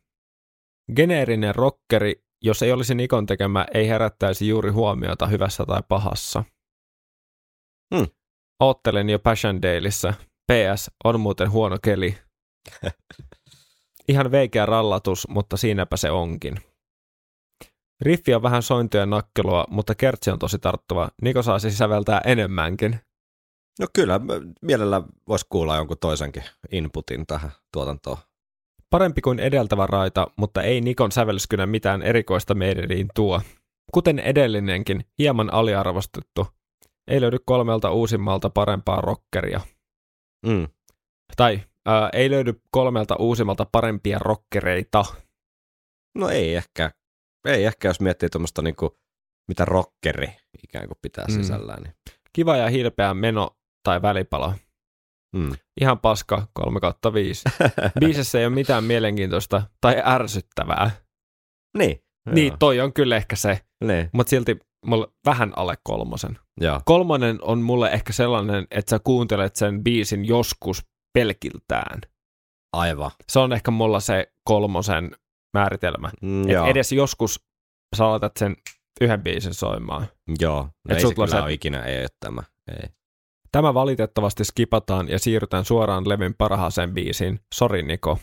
Geneerinen rockeri, jos ei olisi Nikon tekemä, ei herättäisi juuri huomiota hyvässä tai pahassa. Hmm. Oottelin jo Passion Dailyssä. P S on muuten huono keli. Ihan veikeä rallatus, mutta siinäpä se onkin. Riffi on vähän sointuja nakkelua, mutta kertsi on tosi tarttuva. Niko saisi säveltää enemmänkin. No kyllä, mielellä voisi kuulla jonkun toisenkin inputin tähän tuotantoon. Parempi kuin edeltävä raita, mutta ei Nikon sävellyskynä mitään erikoista meidäniin tuo. Kuten edellinenkin, hieman aliarvostettu. Ei löydy kolmelta uusimmalta parempaa rockeria. Mm. Tai ää, ei löydy kolmelta uusimmalta parempia rockereita. No ei ehkä. Ei ehkä, jos miettii tuommoista, niin kuin, mitä rockeri ikään kuin pitää mm. sisällään. Niin. Kiva ja hilpeä meno. Tai välipala. Mm. Ihan paska, kolme kautta viisi. Biisessä ei ole mitään mielenkiintoista tai ärsyttävää. Niin. Niin, toi on kyllä ehkä se. Niin. Mutta silti mulle vähän alle kolmosen. Joo. Kolmonen on mulle ehkä sellainen, että sä kuuntelet sen biisin joskus pelkiltään. Aivan. Se on ehkä mulla se kolmosen määritelmä. Mm, et edes joskus sä aloitat sen yhden biisin soimaan. Joo. No ei se kyllä se... ole ikinä, ei ole tämä. Ei. Tämä valitettavasti skipataan ja siirrytään suoraan levyn parhaaseen biisiin. Sori Niko.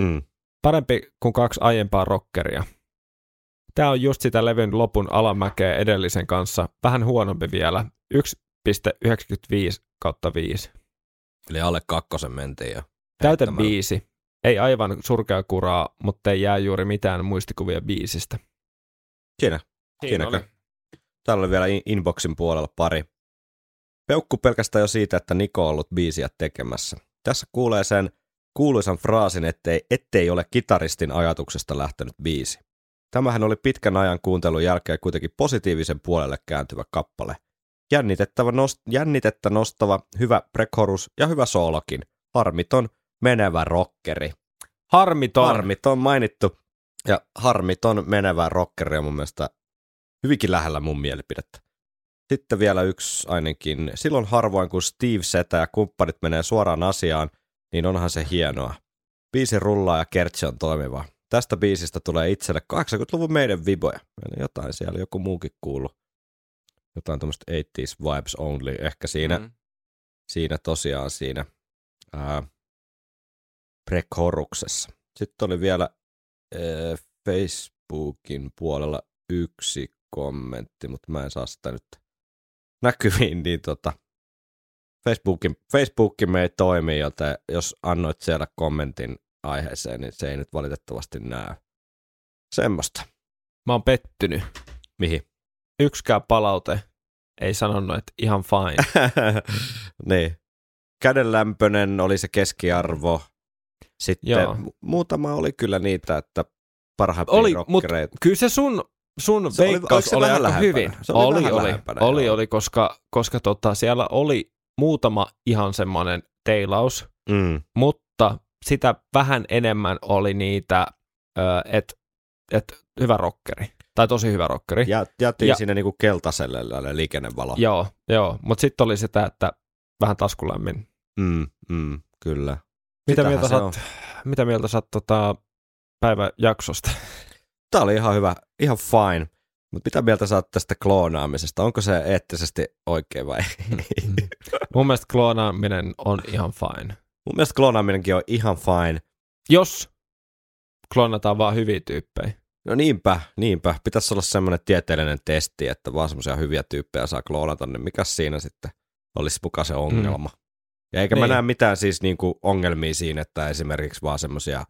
Mm. Parempi kuin kaksi aiempaa rockeria. Tämä on just sitä levyn lopun alamäkeä edellisen kanssa. Vähän huonompi vielä. yksi pilkku yhdeksänkymmentäviisi kautta viisi. Eli alle kakkosen mentiin jo. Täytä biisi. Ei aivan surkea kuraa, mutta ei jää juuri mitään muistikuvia biisistä. Siinä. Siinä oli. Täällä oli vielä inboxin puolella pari. Peukku pelkästään jo siitä, että Niko on ollut biisiä tekemässä. Tässä kuulee sen kuuluisan fraasin, ettei, ettei ole kitaristin ajatuksesta lähtenyt biisi. Tämähän oli pitkän ajan kuuntelun jälkeen kuitenkin positiivisen puolelle kääntyvä kappale. Nost, jännitettä nostava, hyvä prekorus ja hyvä soolokin. Harmiton, menevä rockeri. Harmiton. Harmiton mainittu. Ja harmiton, menevä rockeri on mun mielestä hyvinkin lähellä mun mielipidettä. Sitten vielä yksi ainakin. Silloin harvoin, kun Steve Setä ja kumppanit menee suoraan asiaan, niin onhan se hienoa. Biisi rullaa ja kertsi on toimiva. Tästä biisistä tulee itselle kahdeksankymmentäluvun meidän viboja. Jotain siellä, joku muukin kuuluu. Jotain tämmöistä eighties vibes only. Ehkä siinä, mm. siinä tosiaan siinä ää, prekoruksessa. Sitten oli vielä ää, Facebookin puolella yksi kommentti, mutta mä en saa sitä nyt näkyviin, niin tota, Facebookin, Facebookin me ei toimi, joten jos annoit siellä kommentin aiheeseen, niin se ei nyt valitettavasti näy. Semmosta. Mä oon pettynyt. Mihin? Yksikään palaute ei sanonut, että ihan fine. Niin. Kädenlämpöinen oli se keskiarvo. Sitten Joo. muutama oli kyllä niitä, että parhaimpia rockereita. Kyllä se sun... Sun se veikkaus oli, oli aika hyvin. Se oli, oli, oli, oli, oli, koska, koska tota, siellä oli muutama ihan semmoinen teilaus, mm. mutta sitä vähän enemmän oli niitä, että et, hyvä rockeri. Tai tosi hyvä rockeri. Ja jätiin ja, sinne niinku keltaiselle liikennevalo. Joo, joo. Mutta sitten oli sitä, että vähän taskulämmin. Mm, mm, kyllä. Mitä mieltä, saat, mitä mieltä saat tota päivän jaksosta? Tämä oli ihan hyvä, ihan fine. Mutta mitä mieltä saat tästä kloonaamisesta? Onko se eettisesti oikein vai ei? Mm. Mun mielestä kloonaaminen on ihan fine. Mun mielestä kloonaaminenkin on ihan fine. Jos kloonataan vaan hyviä tyyppejä. No niinpä, niinpä. Pitäisi olla semmoinen tieteellinen testi, että vaan semmoisia hyviä tyyppejä saa kloonata, niin mikäs siinä sitten olisi mukaan se ongelma? Mm. Ja eikä niin. Mä näe mitään siis niinku ongelmia siinä, että esimerkiksi vaan semmoisia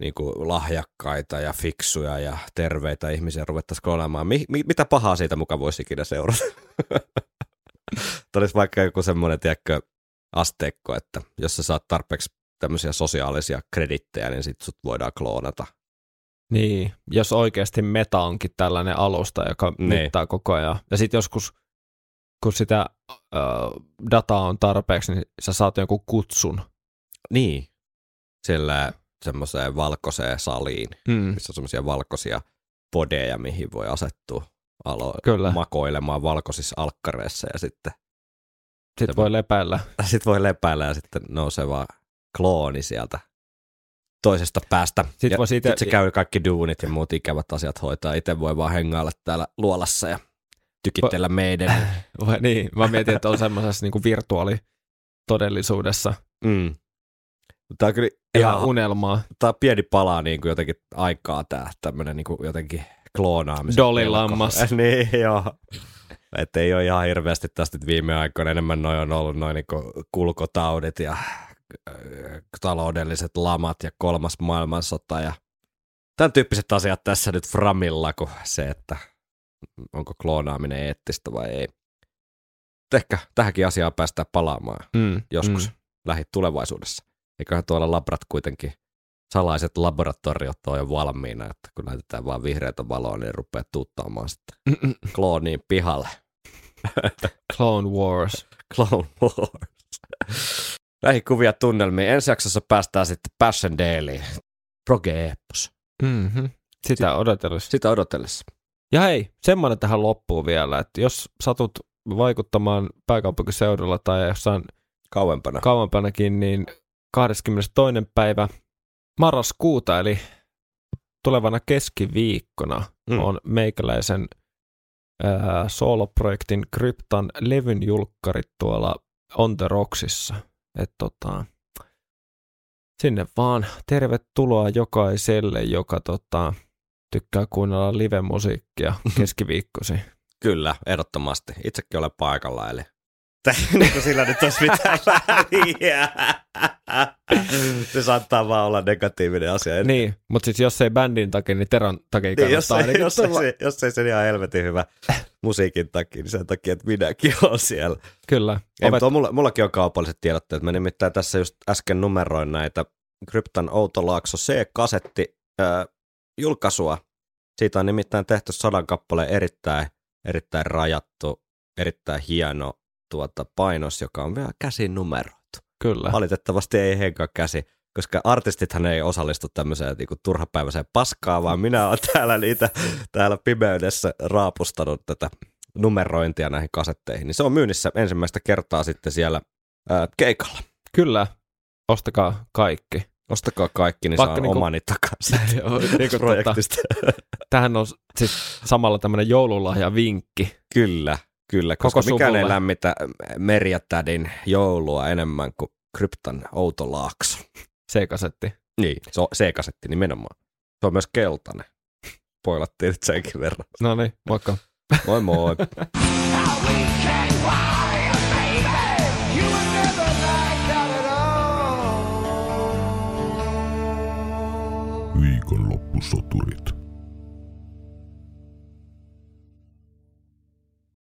niinku lahjakkaita ja fiksuja ja terveitä ihmisiä ruvettaisiin kloonaamaan. Mi- mi- mitä pahaa siitä mukaan voisi ikinä seurata? Tämä olisi vaikka joku semmoinen, tiedätkö, asteikko, että jos sä saat tarpeeksi tämmöisiä sosiaalisia kredittejä, niin sit sut voidaan kloonata. Niin, jos oikeasti meta onkin tällainen alusta, joka niin. mittaa koko ajan. Ja sit joskus, kun sitä äh, dataa on tarpeeksi, niin sä saat jonkun kutsun. Niin, sillä semmoiseen valkoiseen saliin, hmm. missä on semmoisia valkoisia podeja, mihin voi asettua alo- Kyllä. makoilemaan valkoisissa alkkareissa ja sitten... Sitten voi lepäillä. Sitten voi lepäillä ja sitten nousee vaan klooni sieltä toisesta päästä. Sitten ite... sit se käy kaikki duunit ja muut ikävät asiat hoitaa. Itse voi vaan hengailla täällä luolassa ja tykitellä Va... meidän. Vai niin, mä mietin, että on semmoisessa niinku virtuaalitodellisuudessa. Mm. Tämä on kyllä ihan, ihan unelmaa. Tämä on pieni pala niinku jotenkin aikaa tää tämmöinen niinku jotenkin kloonaamisen. Dolilammas. Niin joo. Että ei ole ihan hirveästi tästä viime aikoina, enemmän noin on ollut noin niinku kulkotaudit ja taloudelliset lamat ja kolmas maailmansota ja tämän tyyppiset asiat tässä nyt framilla kuin se, että onko kloonaaminen eettistä vai ei. Ehkä tähänkin asiaan päästään palaamaan mm, joskus mm. lähitulevaisuudessa. Eiköhän tuolla labrat kuitenkin, salaiset laboratoriot on jo valmiina, että kun näytetään vaan vihreätä valoa, niin rupeaa tuuttaamaan sitten Mm-mm. klooniin pihalle. Clone Wars. Clone Wars. Näihin kuvia tunnelmiin. Ensi jaksossa päästään sitten Passion Dailyin. Proge-eppos. Mm-hmm. Sitä odotellessa. Sitä odotellessa. Ja hei, semmoinen tähän loppuu vielä, että jos satut vaikuttamaan pääkaupunkiseudulla tai jossain kauempana. kauempanakin, niin kahdeskymmenestoinen päivä marraskuuta, eli tulevana keskiviikkona mm. on meikäläisen äh, sooloprojektin Kryptan levyn julkkarit tuolla On the Rocksissa. Et tota, sinne vaan tervetuloa jokaiselle, joka tota, tykkää kuunnella live-musiikkia keskiviikkosi. Kyllä, ehdottomasti. Itsekin olen paikalla, eli niin kuin sillä nyt olisi mitään väliä. Se saattaa vaan olla negatiivinen asia. Niin, mutta siis jos ei bändin takia, niin Teron takia kannattaa. Niin, jos, ei, jos, ei, jos ei se ihan helvetin hyvä musiikin takia, niin sen takia, että minäkin olen siellä. Kyllä. Ei, Opet... mulla, mullakin on kaupalliset tiedotteet. Mä nimittäin tässä just äsken numeroin näitä Kryptan Outolaakso C-kasetti äh, julkaisua. Siitä on nimittäin tehty sadan kappaleen erittäin, erittäin rajattu, erittäin hieno tuota painos, joka on vielä käsin numeroitu. Kyllä. Valitettavasti ei henkaa käsi, koska artistithan ei osallistu tämmöiseen niin kuin turhapäiväiseen paskaan, vaan minä olen täällä niitä täällä pimeydessä raapustanut tätä numerointia näihin kasetteihin. Niin se on myynnissä ensimmäistä kertaa sitten siellä ää, keikalla. Kyllä. Ostakaa kaikki. Ostakaa kaikki, niin saan niin omani takaisin niin projektista. Tota, tämähän on siis samalla tämmöinen joululahjavinkki. Kyllä. Kyllä, koska Koko mikään suvulle. Ei lämmitä Merjatädin joulua enemmän kuin Kryptan Outolaakso. C-kasetti. Niin, se on C-kasetti nimenomaan. Se on myös keltainen. Poilattiin nyt senkin verran. No niin, moikka. Moi moi. Viikonloppusoturit.